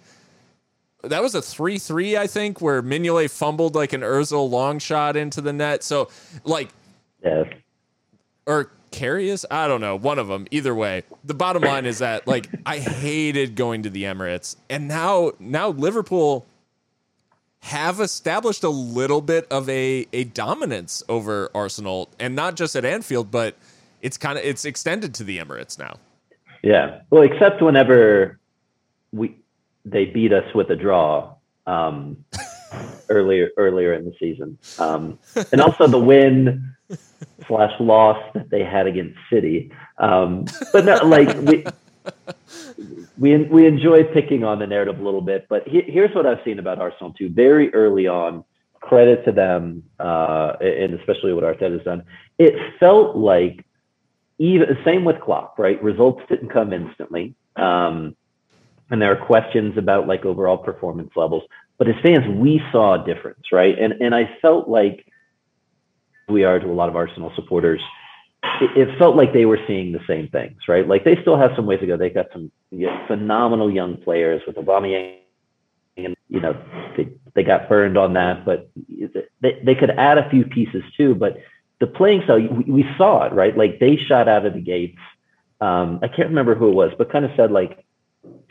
That was a three three, I think, where Mignolet fumbled like an Ozil long shot into the net. So, like, yeah. Or Karius, I don't know, one of them. Either way, the bottom line is that, like, I hated going to the Emirates, and now now Liverpool have established a little bit of a a dominance over Arsenal, and not just at Anfield, but it's kind of it's extended to the Emirates now. Yeah, well, except whenever we. They beat us with a draw um, earlier earlier in the season, um, and also the win slash loss that they had against City. Um, but no, like we we we enjoy picking on the narrative a little bit. But he, here's what I've seen about Arsenal too. Very early on, credit to them, uh, and especially what Arteta's done. It felt like even same with Klopp, right? Results didn't come instantly. Um, And there are questions about like overall performance levels, but as fans, we saw a difference, right? And and I felt like we are to a lot of Arsenal supporters. It, it felt like they were seeing the same things, right? Like they still have some ways to go. They got some you know, phenomenal young players with Aubameyang, and you know they they got burned on that, but they they could add a few pieces too. But the playing style, we, we saw it, right? Like they shot out of the gates. Um, I can't remember who it was, but kind of said like.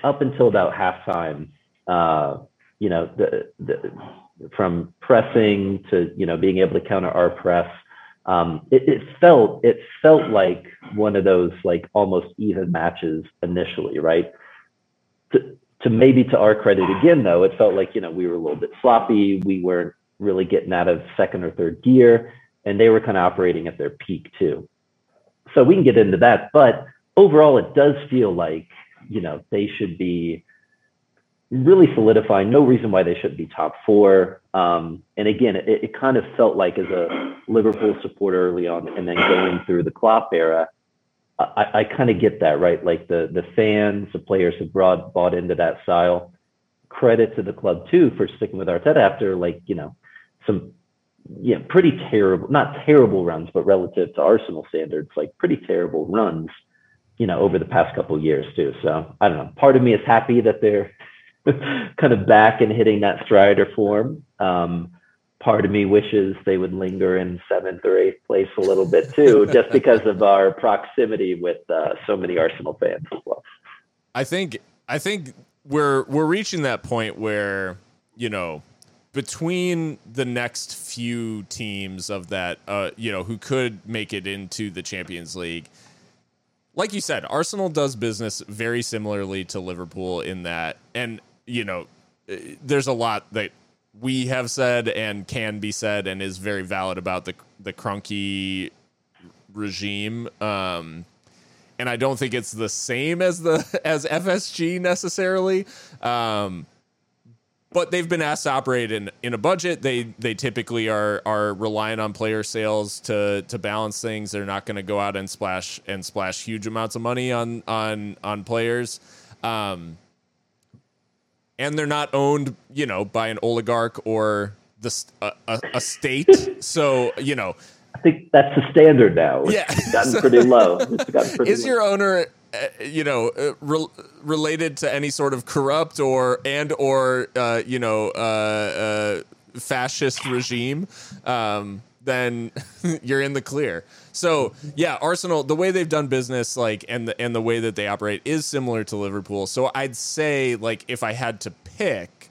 Up until about halftime, uh, you know, the, the, from pressing to you know being able to counter our press, um, it, it felt it felt like one of those like almost even matches initially, right? To, to maybe to our credit again though, it felt like you know we were a little bit sloppy, we weren't really getting out of second or third gear, and they were kind of operating at their peak too. So we can get into that, but overall, it does feel like. You know, they should be really solidifying. No reason why they shouldn't be top four. Um, and again, it, it kind of felt like as a Liverpool supporter early on, and then going through the Klopp era, I, I kind of get that, right? Like the the fans, the players have brought, bought into that style. Credit to the club too for sticking with Arteta after, like, you know, some yeah pretty terrible, not terrible runs, but relative to Arsenal standards, like pretty terrible runs, you know, over the past couple of years too. So I don't know. Part of me is happy that they're kind of back and hitting that stride or form. Um, part of me wishes they would linger in seventh or eighth place a little bit too, just because of our proximity with uh, so many Arsenal fans as well. I think I think we're we're reaching that point where, you know, between the next few teams of that, uh, you know, who could make it into the Champions League. Like you said, Arsenal does business very similarly to Liverpool in that, and, you know, there's a lot that we have said and can be said and is very valid about the the Kroenke regime. Um, and I don't think it's the same as the as F S G necessarily, um, but they've been asked to operate in, in a budget. They they typically are are relying on player sales to to balance things. They're not going to go out and splash and splash huge amounts of money on on on players. Um, And they're not owned, you know, by an oligarch or the uh, a, a state. So, you know, I think that's the standard now. Yeah, it's gotten pretty low. It's gotten pretty Is low. Your owner, uh, you know, uh, re- related to any sort of corrupt or and or uh, you know uh, uh, fascist regime? Um, then you're in the clear. So yeah, Arsenal, the way they've done business, like, and the, and the way that they operate is similar to Liverpool. So I'd say, like, if I had to pick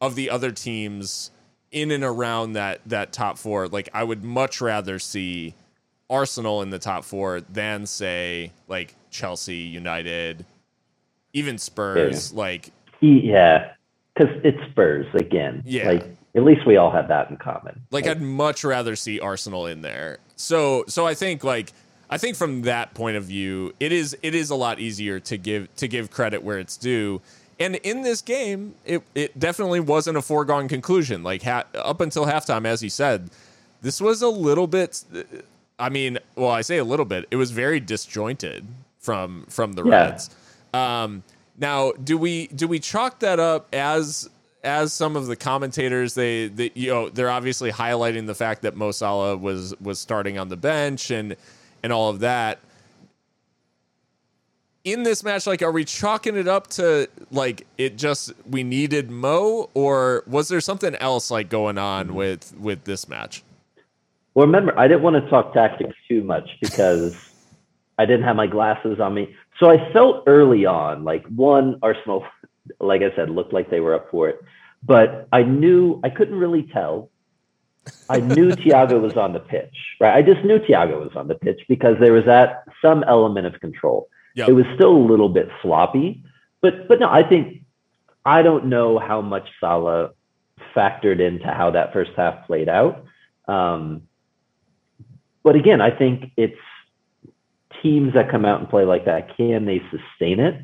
of the other teams in and around that, that top four, like, I would much rather see Arsenal in the top four than, say, like Chelsea, United, even Spurs. Yeah. Like, yeah, cause it's Spurs again. Yeah. Like, at least we all have that in common. Like, like, I'd much rather see Arsenal in there. So, so I think, like, I think from that point of view, it is it is a lot easier to give to give credit where it's due. And in this game, it it definitely wasn't a foregone conclusion. Like, ha- up until halftime, as you said, this was a little bit. I mean, well, I say a little bit. It was very disjointed from from the yeah. Reds. Um, now, do we do we chalk that up as? As some of the commentators, they, they, you know, they're obviously highlighting the fact that Mo Salah was was starting on the bench and and all of that. In this match, like, are we chalking it up to, like, it just we needed Mo, or was there something else, like, going on with with this match? Well, remember, I didn't want to talk tactics too much because I didn't have my glasses on me, so I felt early on like one Arsenal. Like I said, looked like they were up for it. But I knew, I couldn't really tell. I knew Thiago was on the pitch, right? I just knew Thiago was on the pitch because there was that some element of control. Yep. It was still a little bit sloppy. But but no, I think, I don't know how much Salah factored into how that first half played out. Um, but again, I think it's teams that come out and play like that. Can they sustain it?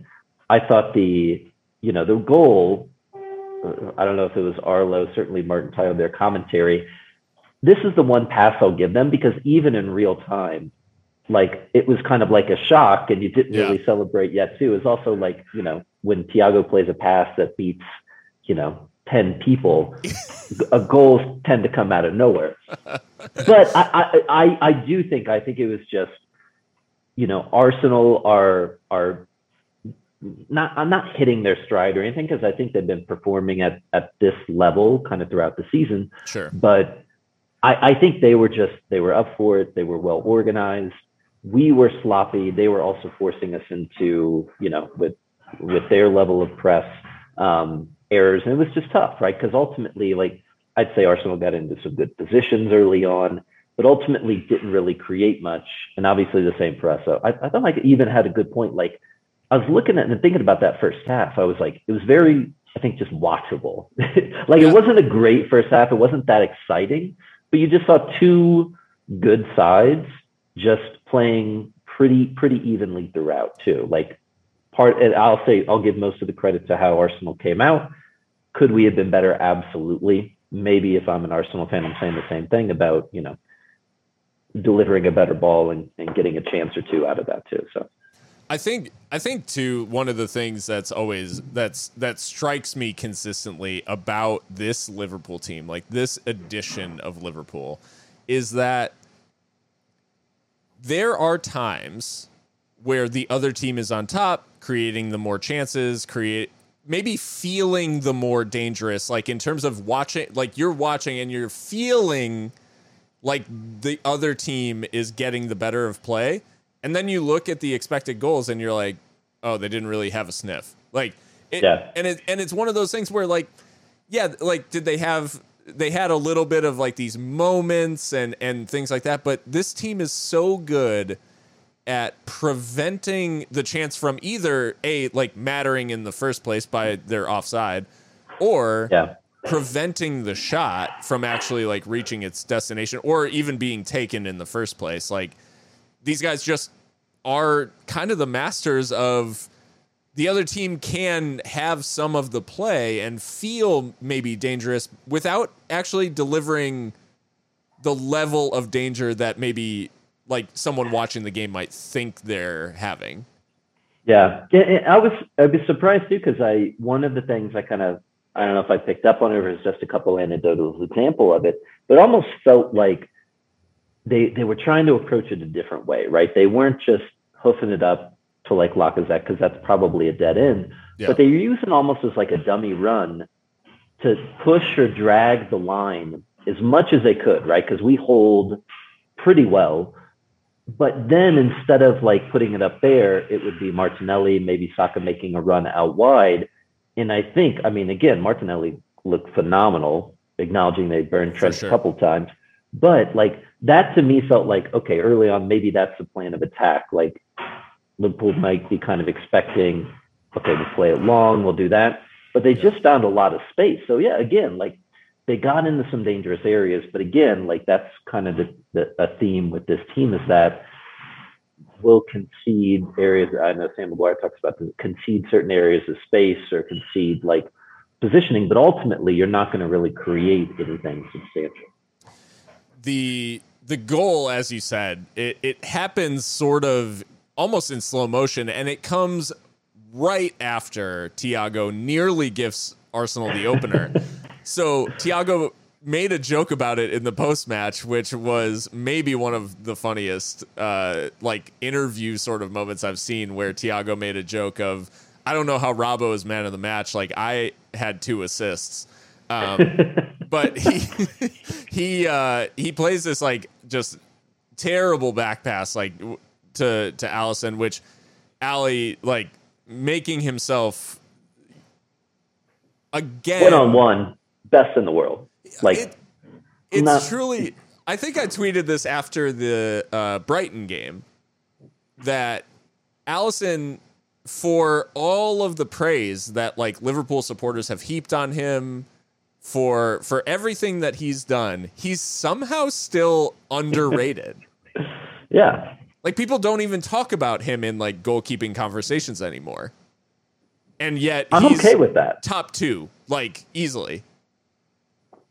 I thought the... You know, the goal, I don't know if it was Arlo, certainly Martin Tyler, their commentary. This is the one pass I'll give them because even in real time, like, it was kind of like a shock and you didn't yeah. really celebrate yet too. It's also like, you know, when Thiago plays a pass that beats, you know, ten people, a goals tend to come out of nowhere. But I, I, I, I do think, I think it was just, you know, Arsenal are, are, Not, I'm not hitting their stride or anything because I think they've been performing at, at this level kind of throughout the season. Sure. But I, I think they were just, they were up for it. They were well organized. We were sloppy. They were also forcing us into, you know, with with their level of press um, errors. And it was just tough, right? Because ultimately, like, I'd say Arsenal got into some good positions early on, but ultimately didn't really create much. And obviously the same for us. So I, I thought I even had a good point, like, I was looking at and thinking about that first half. I was like, it was very, I think, just watchable. Like, yeah. It wasn't a great first half. It wasn't that exciting, but you just saw two good sides just playing pretty, pretty evenly throughout too. Like part, and I'll say, I'll give most of the credit to how Arsenal came out. Could we have been better? Absolutely. Maybe if I'm an Arsenal fan, I'm saying the same thing about, you know, delivering a better ball and, and getting a chance or two out of that too. So I think, I think too, one of the things that's always, that's, that strikes me consistently about this Liverpool team, like this edition of Liverpool, is that there are times where the other team is on top, creating the more chances, create maybe feeling the more dangerous, like in terms of watching, like you're watching and you're feeling like the other team is getting the better of play. And then you look at the expected goals and you're like, oh, they didn't really have a sniff. Like, it, yeah. and it, and it's one of those things where like, yeah, like did they have, they had a little bit of like these moments and, and things like that. But this team is so good at preventing the chance from either a like mattering in the first place by their offside or yeah. preventing the shot from actually like reaching its destination or even being taken in the first place. Like, these guys just are kind of the masters of the other team can have some of the play and feel maybe dangerous without actually delivering the level of danger that maybe like someone watching the game might think they're having. Yeah. I was, I was surprised too. Cause I, one of the things I kind of, I don't know if I picked up on it or just a couple anecdotal example of it, but almost felt like, They they were trying to approach it a different way, right? They weren't just hoofing it up to like Lacazette because that's probably a dead end, yeah. but they were using almost as like a dummy run to push or drag the line as much as they could, right? Because we hold pretty well, but then instead of like putting it up there, it would be Martinelli, maybe Saka making a run out wide, and I think, I mean, again, Martinelli looked phenomenal, acknowledging they burned Trent sure. a couple times. But like that to me felt like, okay, early on, maybe that's the plan of attack. Like Liverpool might be kind of expecting, okay, we'll play it long, we'll do that. But they just found a lot of space. So yeah, again, like they got into some dangerous areas. But again, like that's kind of the, the a theme with this team is that we'll concede areas. I know Sam McGuire talks about the concede certain areas of space or concede like positioning, but ultimately you're not going to really create anything substantial. The the goal, as you said, it, it happens sort of almost in slow motion, and it comes right after Thiago nearly gifts Arsenal the opener. So Thiago made a joke about it in the post-match, which was maybe one of the funniest uh, like interview sort of moments I've seen, where Thiago made a joke of, I don't know how Robbo is man of the match. Like, I had two assists. Um, but he he uh, he plays this like just terrible back pass like to to Allison, which Ali like making himself again one on one best in the world. Like it, it's not- truly. I think I tweeted this after the uh, Brighton game that Allison, for all of the praise that like Liverpool supporters have heaped on him. For for everything that he's done, he's somehow still underrated. Yeah. Like, people don't even talk about him in, like, goalkeeping conversations anymore. And yet I'm he's okay with that. Top two, like, easily.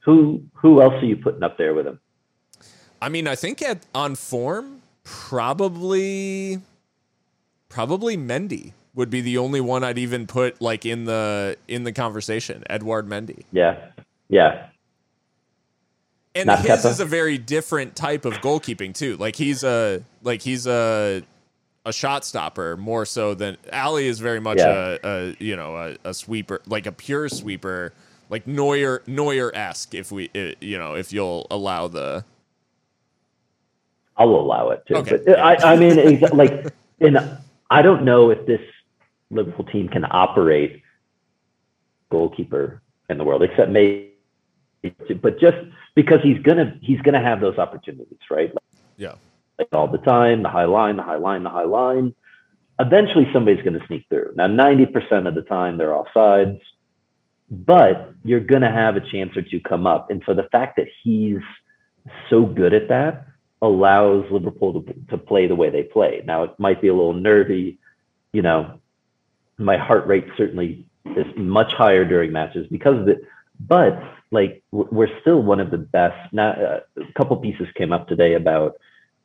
Who who else are you putting up there with him? I mean, I think at, on form, probably, probably Mendy would be the only one I'd even put like in the in the conversation. Edouard Mendy. Yeah. Yeah. And Not his Kepa. Is a very different type of goalkeeping too. Like he's a like he's a a shot stopper more so than Ali is very much yeah. a, a you know a, a sweeper, like a pure sweeper, like Neuer Neuer-esque if we you know if you'll allow the I'll allow it too. Okay. But I I mean like in I don't know if this Liverpool team can operate goalkeeper in the world, except maybe, but just because he's gonna he's gonna have those opportunities, right? Like, yeah, like all the time, the high line, the high line, the high line. Eventually, somebody's gonna sneak through. Now, ninety percent of the time, they're offsides, but you're gonna have a chance or two come up. And so the fact that he's so good at that allows Liverpool to, to play the way they play. Now, it might be a little nervy, you know. My heart rate certainly is much higher during matches because of it. But like, we're still one of the best. Now, a couple pieces came up today about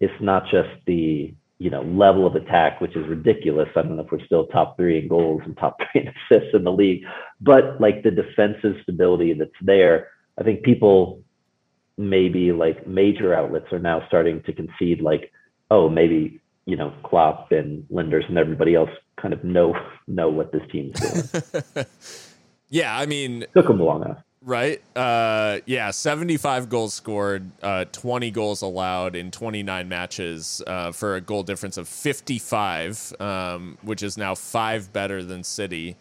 it's not just the, you know, level of attack, which is ridiculous. I don't know if we're still top three in goals and top three in assists in the league, but like the defensive stability that's there. I think people, maybe like major outlets, are now starting to concede like, oh, maybe, you know, Klopp and Linders and everybody else kind of know know what this team's doing. Yeah, I mean, took them long enough. Right. Uh, yeah. seventy-five goals scored, uh, twenty goals allowed in twenty-nine matches, uh, for a goal difference of fifty-five, um, which is now five better than City,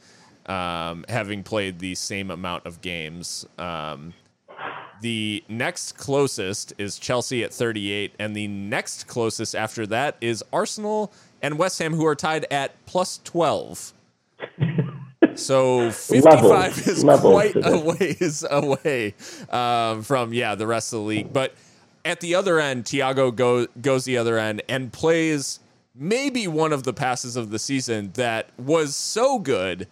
um, having played the same amount of games. Um, the next closest is Chelsea at thirty-eight. And the next closest after that is Arsenal and West Ham, who are tied at plus twelve. So fifty-five levels, is levels quite a ways away uh, from, yeah, the rest of the league. But at the other end, Thiago go, goes the other end and plays maybe one of the passes of the season that was so good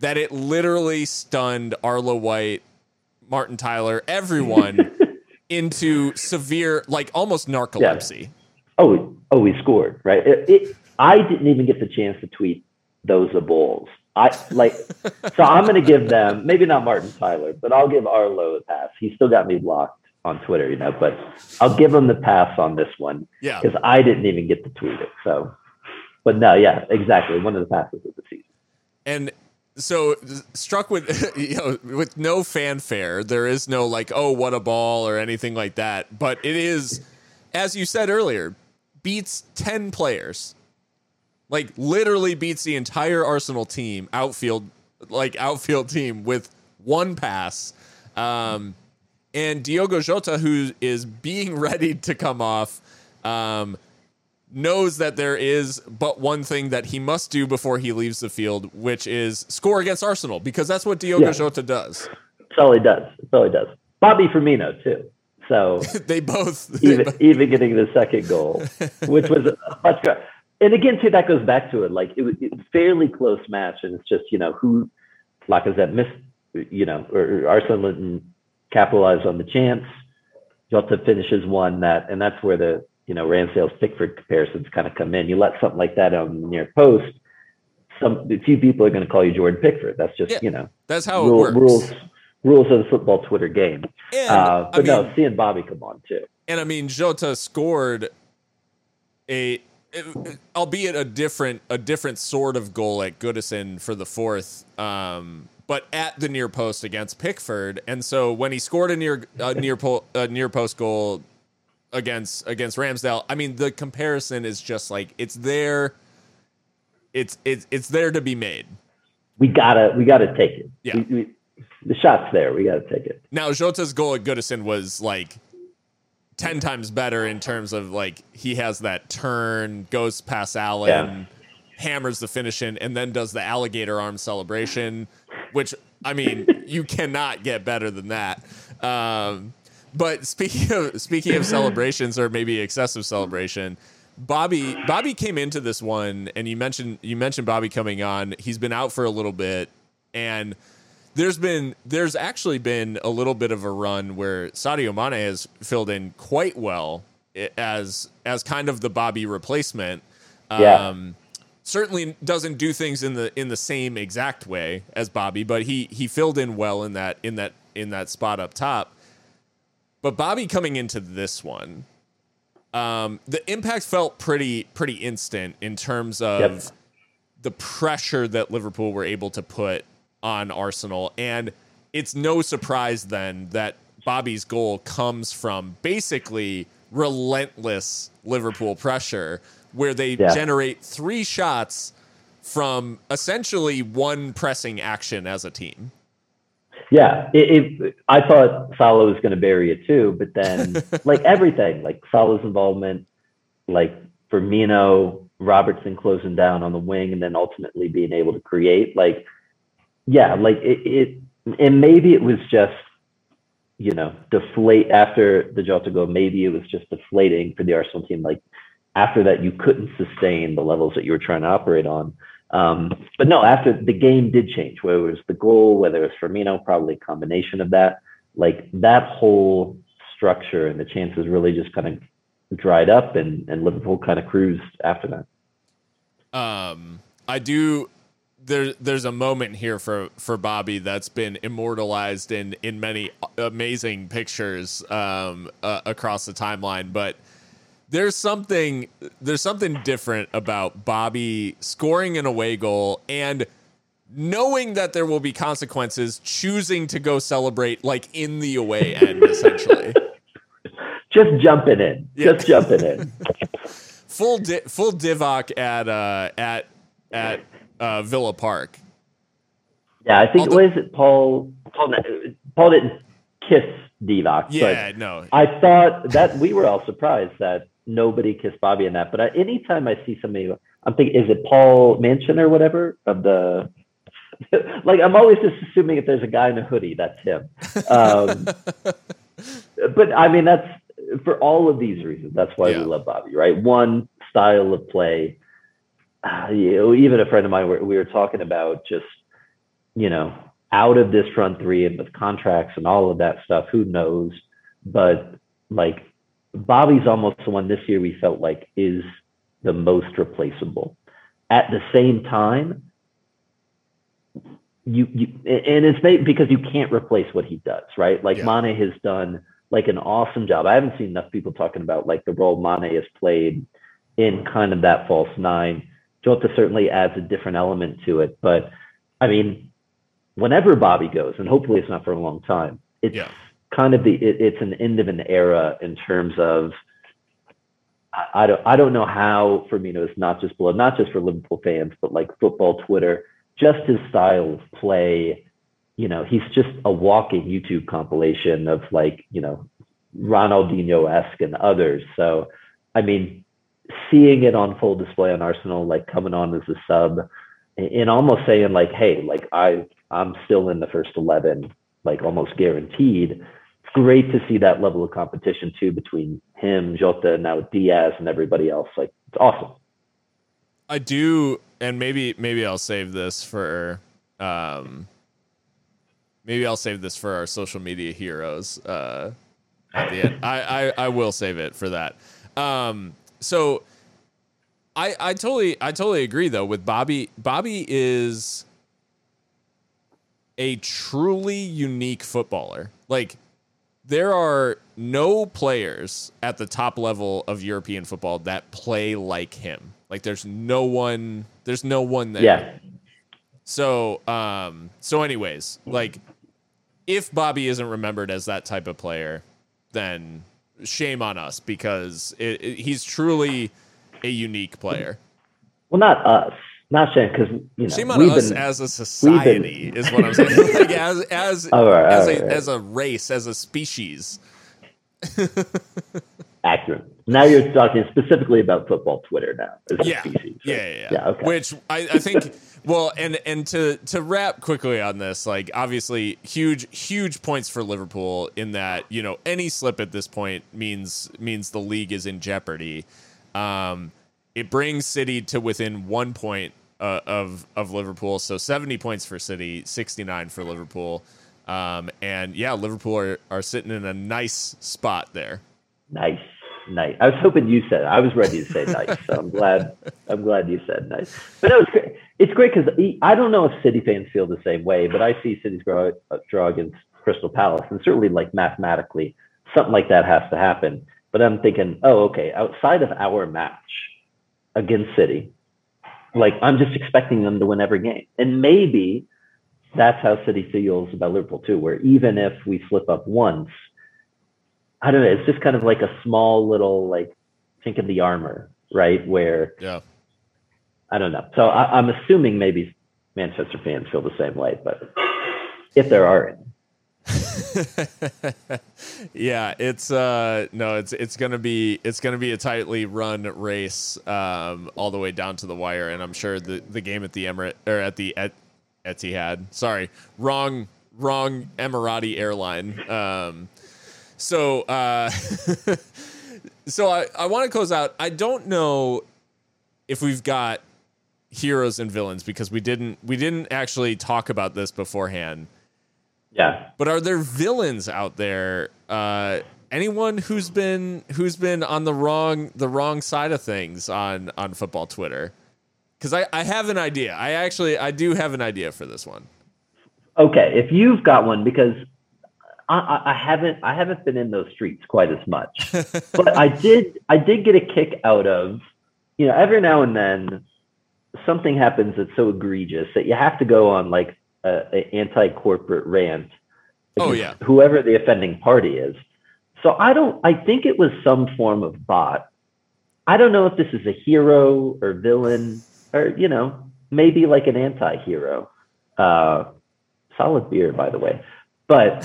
that it literally stunned Arla White, Martin Tyler, everyone into severe, like almost narcolepsy. Yeah. Oh, oh, he scored, right? It, it, I didn't even get the chance to tweet those a balls. I like, so I'm going to give them, maybe not Martin Tyler, but I'll give Arlo a pass. He still got me blocked on Twitter, you know, but I'll give him the pass on this one. Yeah. Because I didn't even get to tweet it. So, but no, yeah, exactly. One of the passes of the season. And so, struck with, you know, with no fanfare, there is no like, oh, what a ball or anything like that. But it is, as you said earlier, beats ten players. Like, literally beats the entire Arsenal team, outfield, like, outfield team with one pass. Um, and Diogo Jota, who is being ready to come off, um, knows that there is but one thing that he must do before he leaves the field, which is score against Arsenal, because that's what Diogo yeah. Jota does. That's all he does. That's all he does. Bobby Firmino, too. So they both... Even, they both. even getting the second goal, which was a much better. And again, too, that goes back to it. Like, it was a fairly close match, and it's just, you know, who Lacazette missed, you know, or, or Arsenal didn't capitalize on the chance. Jota finishes one that, and that's where the, you know, Ramsdale's Pickford comparisons kind of come in. You let something like that on the near post, some a few people are going to call you Jordan Pickford. That's just, yeah, you know, that's how rule, it works. Rules, rules of the football Twitter game. And, uh, but I no, mean, seeing Bobby come on too. And I mean, Jota scored a. It, albeit a different a different sort of goal at Goodison for the fourth, um, but at the near post against Pickford. And so when he scored a near a near po- a near post goal against against Ramsdale, I mean, the comparison is just like, it's there, it's it's it's there to be made. We gotta we gotta take it. Yeah, we, we, the shot's there. We gotta take it. Now Jota's goal at Goodison was like ten times better in terms of like, he has that turn, goes past Allen, yeah. hammers the finish in, and then does the alligator arm celebration, which, I mean, you cannot get better than that. Um, but speaking of, speaking of celebrations, or maybe excessive celebration, Bobby, Bobby came into this one, and you mentioned, you mentioned Bobby coming on. He's been out for a little bit, and There's been there's actually been a little bit of a run where Sadio Mane has filled in quite well as as kind of the Bobby replacement. Yeah. Um, certainly doesn't do things in the in the same exact way as Bobby, but he he filled in well in that in that in that spot up top. But Bobby coming into this one, um, the impact felt pretty pretty instant in terms of yep. the pressure that Liverpool were able to put on Arsenal. And it's no surprise then that Bobby's goal comes from basically relentless Liverpool pressure, where they yeah. generate three shots from essentially one pressing action as a team. Yeah. It, it, I thought Salah was going to bury it too, but then like everything, like Salah's involvement, like Firmino, Robertson closing down on the wing, and then ultimately being able to create, like, yeah, like it, it, and maybe it was just, you know, deflate after the Jota goal. Maybe it was just deflating for the Arsenal team. Like after that, you couldn't sustain the levels that you were trying to operate on. Um, but no, after the game did change, whether it was the goal, whether it was Firmino, probably a combination of that. Like that whole structure and the chances really just kind of dried up, and, and Liverpool kind of cruised after that. Um, I do. There, there's a moment here for, for Bobby that's been immortalized in, in many amazing pictures um, uh, across the timeline, but there's something there's something different about Bobby scoring an away goal and knowing that there will be consequences, choosing to go celebrate like in the away end, essentially. Just jumping in. Yeah. Just jumping in. full di- full Divock at uh, at at uh, Villa Park. Yeah, I think Although- what is it, Paul? Paul, Paul didn't kiss Divock. Yeah, but no. I thought that we were all surprised that nobody kissed Bobby in that, but I, anytime I see somebody, I'm thinking, is it Paul Manchin or whatever of the? Like, I'm always just assuming if there's a guy in a hoodie, that's him. Um, but I mean, that's for all of these reasons. That's why yeah. we love Bobby, right? One, style of play. Uh, you know, even a friend of mine, we, we were talking about just, you know, out of this front three and with contracts and all of that stuff, who knows? But like. Bobby's almost the one this year we felt like is the most replaceable. At the same time, you, you and it's made because you can't replace what he does, right? Like yeah. Mane has done like an awesome job. I haven't seen enough people talking about like the role Mane has played in kind of that false nine. Jota certainly adds a different element to it, but I mean, whenever Bobby goes, and hopefully it's not for a long time, it's yeah. kind of the it, it's an end of an era in terms of I, I don't I don't know how Firmino is not just beloved, not just for Liverpool fans, but like football Twitter, just his style of play. You know, he's just a walking YouTube compilation of like, you know, Ronaldinho-esque and others. So I mean, seeing it on full display on Arsenal, like coming on as a sub and, and almost saying like, hey, like I I'm still in the first eleven, like almost guaranteed. Great to see that level of competition too between him, Jota, now Diaz, and everybody else. Like it's awesome. I do, and maybe maybe I'll save this for um, maybe I'll save this for our social media heroes uh, at the end. I, I I will save it for that. Um, so I I totally I totally agree though with Bobby. Bobby is a truly unique footballer. Like, there are no players at the top level of European football that play like him. Like there's no one, there's no one there. Yeah. So, um, so anyways, like if Bobby isn't remembered as that type of player, then shame on us because it, it, he's truly a unique player. Well, not us. Not shame, because you know. Shame on us been, as a society is what I'm saying. Like as as all right, as, all right, a, right. as a race, as a species. Accurate. Now you're talking specifically about football Twitter now. As yeah. a species, right? yeah, yeah, yeah, yeah. Okay. Which I, I think. Well, and and to to wrap quickly on this, like obviously huge huge points for Liverpool in that you know any slip at this point means means the league is in jeopardy. Um, it brings City to within one point uh, of of Liverpool, so seventy points for City, sixty-nine for Liverpool, um, and yeah, Liverpool are, are sitting in a nice spot there. Nice, nice. I was hoping you said it. I was ready to say nice, so I'm glad. I'm glad you said nice. But no, it's great. It's great because I don't know if City fans feel the same way, but I see City's draw, draw against Crystal Palace, and certainly like mathematically, something like that has to happen. But I'm thinking, oh, okay, outside of our match against City, like I'm just expecting them to win every game. And maybe that's how City feels about Liverpool too, where even if we slip up once, I don't know, it's just kind of like a small little like chink in the armor, right? Where yeah, I don't know. So I, I'm assuming maybe Manchester fans feel the same way, but if there are any. yeah, it's uh no, it's it's gonna be it's gonna be a tightly run race um, all the way down to the wire, and I'm sure the, the game at the Emirate or at the Et- Etihad, sorry, wrong wrong Emirati airline. Um, so uh, so I I want to close out. I don't know if we've got heroes and villains, because we didn't we didn't actually talk about this beforehand. Yeah. But are there villains out there? Uh, anyone who's been who's been on the wrong the wrong side of things on on football Twitter? Because I, I have an idea. I actually I do have an idea for this one. Okay, if you've got one, because I, I haven't I haven't been in those streets quite as much, but I did I did get a kick out of, you know, every now and then something happens that's so egregious that you have to go on like an anti-corporate rant. Oh yeah, whoever the offending party is. So I don't. I think it was some form of bot. I don't know if this is a hero or villain or, you know, maybe like an anti-hero. Uh, solid beer, by the way. But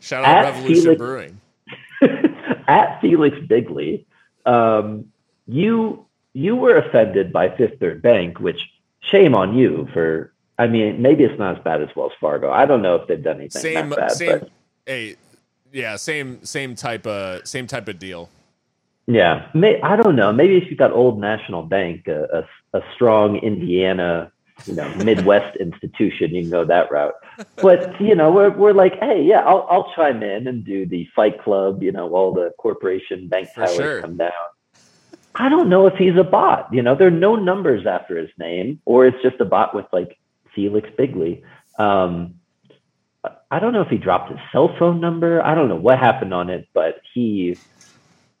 shout out Revolution Felix, Brewing. At Felix Bigley, um, you you were offended by Fifth Third Bank, which shame on you for. I mean, maybe it's not as bad as Wells Fargo. I don't know if they've done anything same, that bad. Same, but. Hey, yeah, same same type of same type of deal. Yeah, may, I don't know. Maybe if you got Old National Bank, a, a, a strong Indiana. You know, Midwest institution, you can go that route. But, you know, we're we're like, hey, yeah, I'll I'll chime in and do the Fight Club, you know, all the corporation bank towers sure. come down. I don't know if he's a bot. You know, there are no numbers after his name, or it's just a bot with like Felix Bigley. Um, I don't know if he dropped his cell phone number. I don't know what happened on it, but he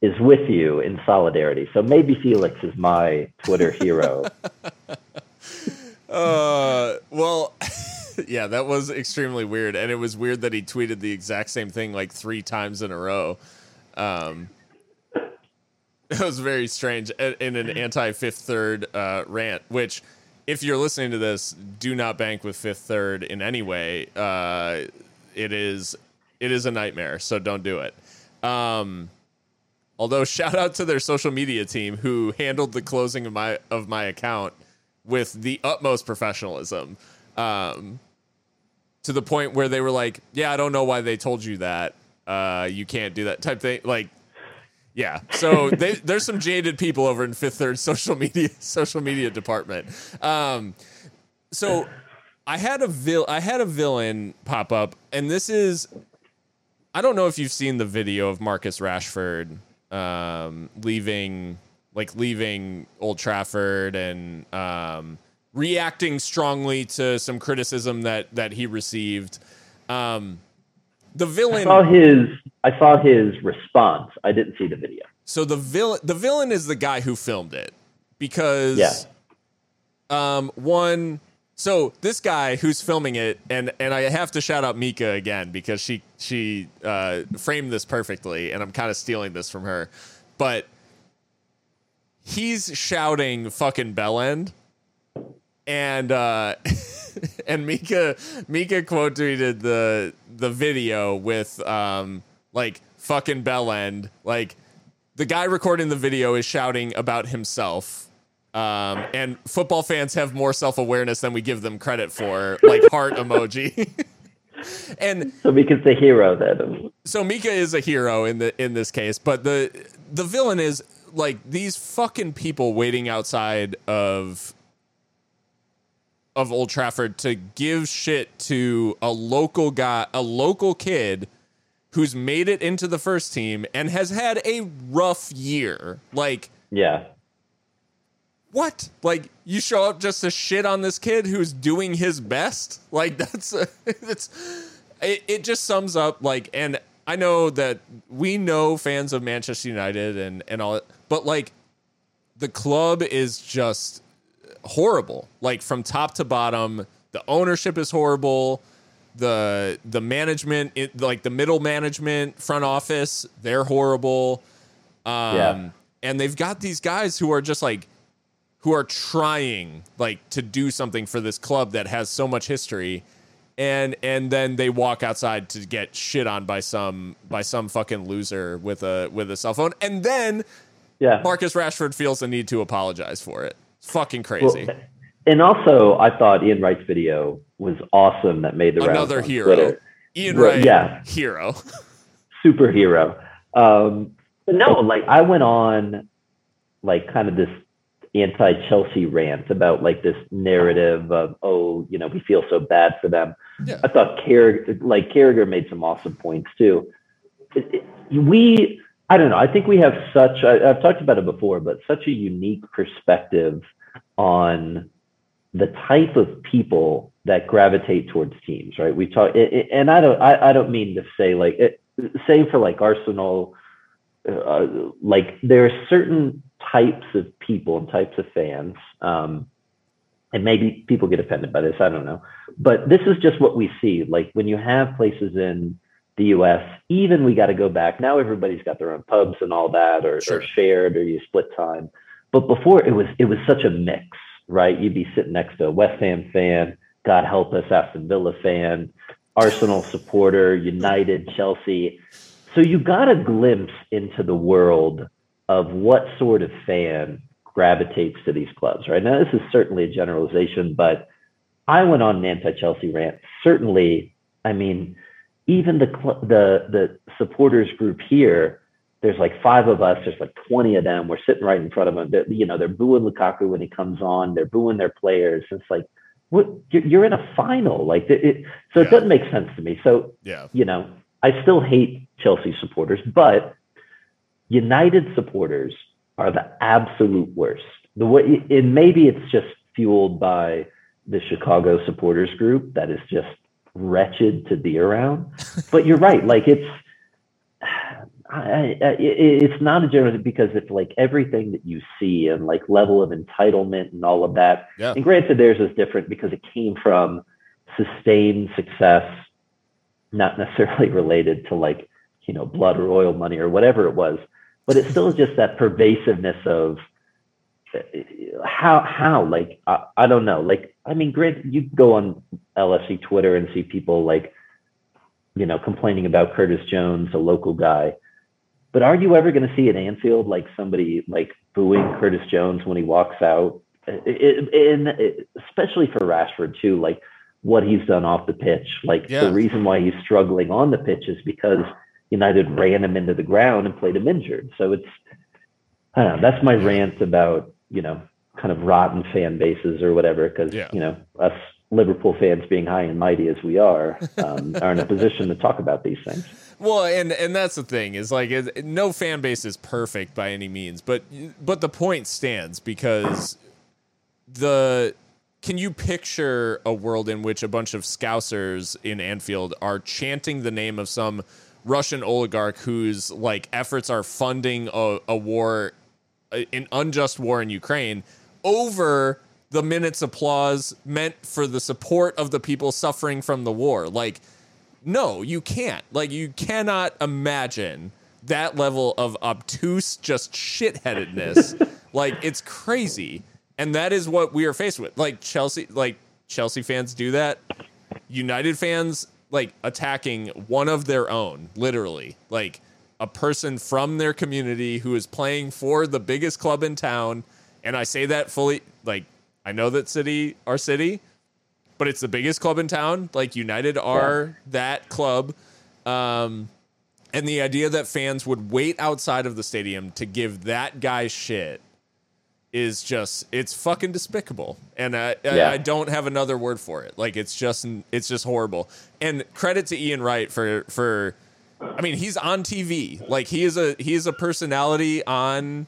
is with you in solidarity. So maybe Felix is my Twitter hero. Uh, well, yeah, that was extremely weird. And it was weird that he tweeted the exact same thing like three times in a row. Um, it was very strange in an anti-Fifth Third uh, rant, which if you're listening to this, do not bank with Fifth Third in any way. Uh, it is, it is a nightmare. So don't do it. Um, although shout out to their social media team who handled the closing of my, of my account with the utmost professionalism, um, to the point where they were like, yeah, I don't know why they told you that. Uh, you can't do that type thing. Like, yeah. So they, there's some jaded people over in Fifth Third social media, social media department. Um, so I had a vil I had a villain pop up, and this is, I don't know if you've seen the video of Marcus Rashford, um, leaving, like leaving Old Trafford and um, reacting strongly to some criticism that, that he received. Um, the villain. I saw his. I saw his response. I didn't see the video. So the villain. The villain is the guy who filmed it, because. Yeah. Um. One. So this guy who's filming it, and, and I have to shout out Mika again, because she she uh, framed this perfectly, and I'm kind of stealing this from her, but. He's shouting fucking bell end, and uh, and Mika Mika quote tweeted the the video with um like fucking bell end. Like, the guy recording the video is shouting about himself, um, and football fans have more self awareness than we give them credit for. Like heart emoji. And so Mika's the hero then. So Mika is a hero in the in this case, but the the villain is. Like, these fucking people waiting outside of of Old Trafford to give shit to a local guy, a local kid who's made it into the first team and has had a rough year. Like, yeah, what? Like, you show up just to shit on this kid who's doing his best? Like, that's a, it's it, it just sums up like and. I know that we know fans of Manchester United and, and all, but like the club is just horrible. Like from top to bottom, the ownership is horrible. The, the management, it, like the middle management, front office, they're horrible. Um, yeah. And they've got these guys who are just like, who are trying like to do something for this club that has so much history. And and then they walk outside to get shit on by some by some fucking loser with a with a cell phone. And then yeah. Marcus Rashford feels the need to apologize for it. It's fucking crazy. Well, and also, I thought Ian Wright's video was awesome that made the rounds. Another hero. Twitter. Ian Wright, well, yeah. hero. Superhero. Um, but no, like I went on like kind of this anti-Chelsea rant about like this narrative of, oh, you know, we feel so bad for them. Yeah. I thought Carragher, like Carragher made some awesome points too. It, it, we, I don't know. I think we have such, I, I've talked about it before, but such a unique perspective on the type of people that gravitate towards teams, right? We talk, it, it, and I don't, I, I don't mean to say like, it, say for like Arsenal, uh, like there are certain types of people and types of fans, um, and maybe people get offended by this, I don't know, but this is just what we see. Like when you have places in the U S, even we got to go back. Now everybody's got their own pubs and all that, or, sure. or shared, or you split time. But before it was, it was such a mix, right? You'd be sitting next to a West Ham fan, God help us, Aston Villa fan, Arsenal supporter, United, Chelsea. So you got a glimpse into the world of what sort of fan gravitates to these clubs, right? Now, this is certainly a generalization, but I went on an anti-Chelsea rant. Certainly, I mean, even the cl- the the supporters group here, there's like five of us, there's like twenty of them. We're sitting right in front of them. They're, you know, they're booing Lukaku when he comes on. They're booing their players. It's like, what? You're in a final. Like it, it, So yeah. It doesn't make sense to me. So, yeah. you know, I still hate Chelsea supporters, but United supporters are the absolute worst. The way, and maybe it's just fueled by the Chicago supporters group that is just wretched to be around. But you're right. Like it's, I, I, it's not a general, because it's like everything that you see and like level of entitlement and all of that. Yeah. And granted, theirs is different because it came from sustained success, not necessarily related to like, you know, blood or oil money or whatever it was. But it's still just that pervasiveness of how, how, like, I, I don't know. Like, I mean, great, you go on L F C Twitter and see people like, you know, complaining about Curtis Jones, a local guy. But are you ever going to see at Anfield, like somebody like booing Curtis Jones when he walks out? And especially for Rashford too, like what he's done off the pitch. Like yeah. the reason why he's struggling on the pitch is because United ran him into the ground and played him injured. So it's, I don't know, that's my rant about, you know, kind of rotten fan bases or whatever, because, yeah. you know, us Liverpool fans, being high and mighty as we are, um, are in a position to talk about these things. Well, and, and that's the thing is like it, no fan base is perfect by any means, but but the point stands because the... Can you picture a world in which a bunch of Scousers in Anfield are chanting the name of some Russian oligarch whose like efforts are funding a, a war, a, an unjust war in Ukraine, over the minute's applause meant for the support of the people suffering from the war? Like, no, you can't. Like, you cannot imagine that level of obtuse, just shitheadedness. Like, it's crazy. And that is what we are faced with. Like Chelsea, like Chelsea fans do that. United fans, like attacking one of their own, literally like a person from their community who is playing for the biggest club in town. And I say that fully, like, I know that City are City, but it's the biggest club in town. Like United are yeah. that club. Um, and the idea that fans would wait outside of the stadium to give that guy shit is just, it's fucking despicable. And I, yeah. I, I don't have another word for it. Like, it's just, it's just horrible. And credit to Ian Wright for, for, I mean, he's on T V. Like he is a, he is a personality on,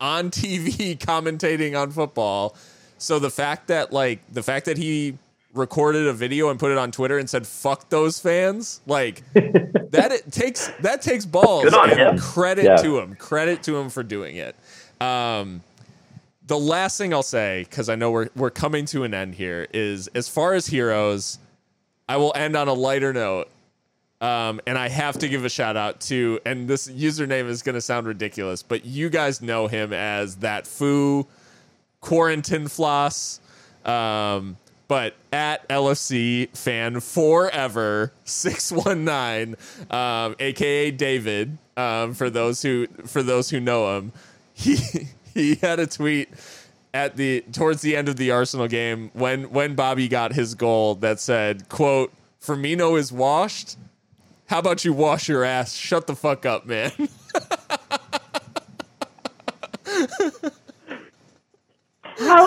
on T V commentating on football. So the fact that like, the fact that he recorded a video and put it on Twitter and said, fuck those fans. Like that, it takes, that takes balls. Good on him. Credit yeah. to him, credit to him for doing it. Um, the last thing I'll say, because I know we're we're coming to an end here, is as far as heroes, I will end on a lighter note. Um, and I have to give a shout out to, and this username is going to sound ridiculous, but you guys know him as that foo quarantine floss. Um, but at L F C fan forever six one nine, um, A K A David, um, for those who, for those who know him. He he had a tweet at the towards the end of the Arsenal game when when Bobby got his goal that said, quote, "Firmino is washed. How about you wash your ass? Shut the fuck up, man."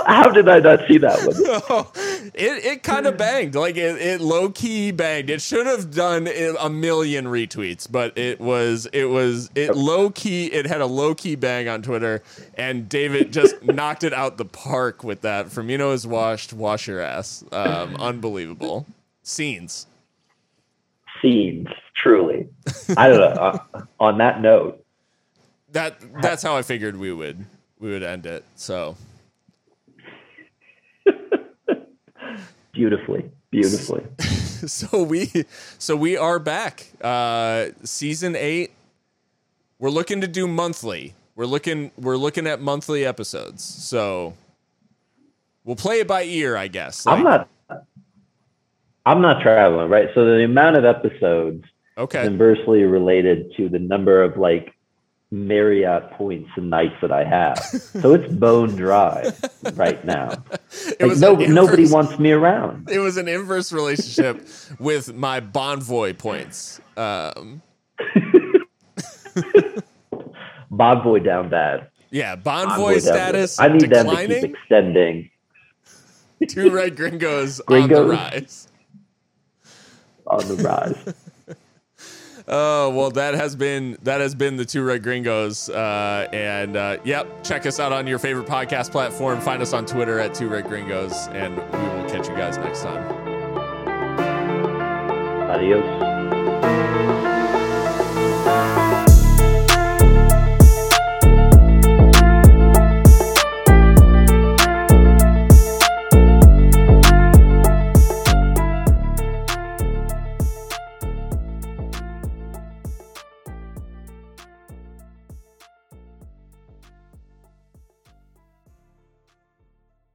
how did I not see that one? No, it it kind of banged. Like, it, it low-key banged. It should have done a million retweets, but it was, it was, it low-key, it had a low-key bang on Twitter, and David just knocked it out the park with that. Firmino is washed, wash your ass. Um, unbelievable. Scenes. Scenes, truly. I don't know. Uh, on that note. That That's how I figured we would we would end it. So beautifully, beautifully. So we so we are back. Uh, season eight. We're looking to do monthly. We're looking we're looking at monthly episodes. So we'll play it by ear, I guess. Like, I'm not I'm not traveling, right? So the amount of episodes okay. is inversely related to the number of like Marriott points and nights that I have, so it's bone dry right now. It like was no, inverse, nobody wants me around. It was an inverse relationship with my Bonvoy points. Um, Bonvoy down bad. Yeah, Bonvoy, Bonvoy status. I need declining. Them to keep extending. Two Red Gringos, Gringos on the rise. On the rise. Oh, well, that has been that has been the Two Red Gringos. Uh, and, uh, yep, check us out on your favorite podcast platform. Find us on Twitter at Two Red Gringos, and we will catch you guys next time. Adios.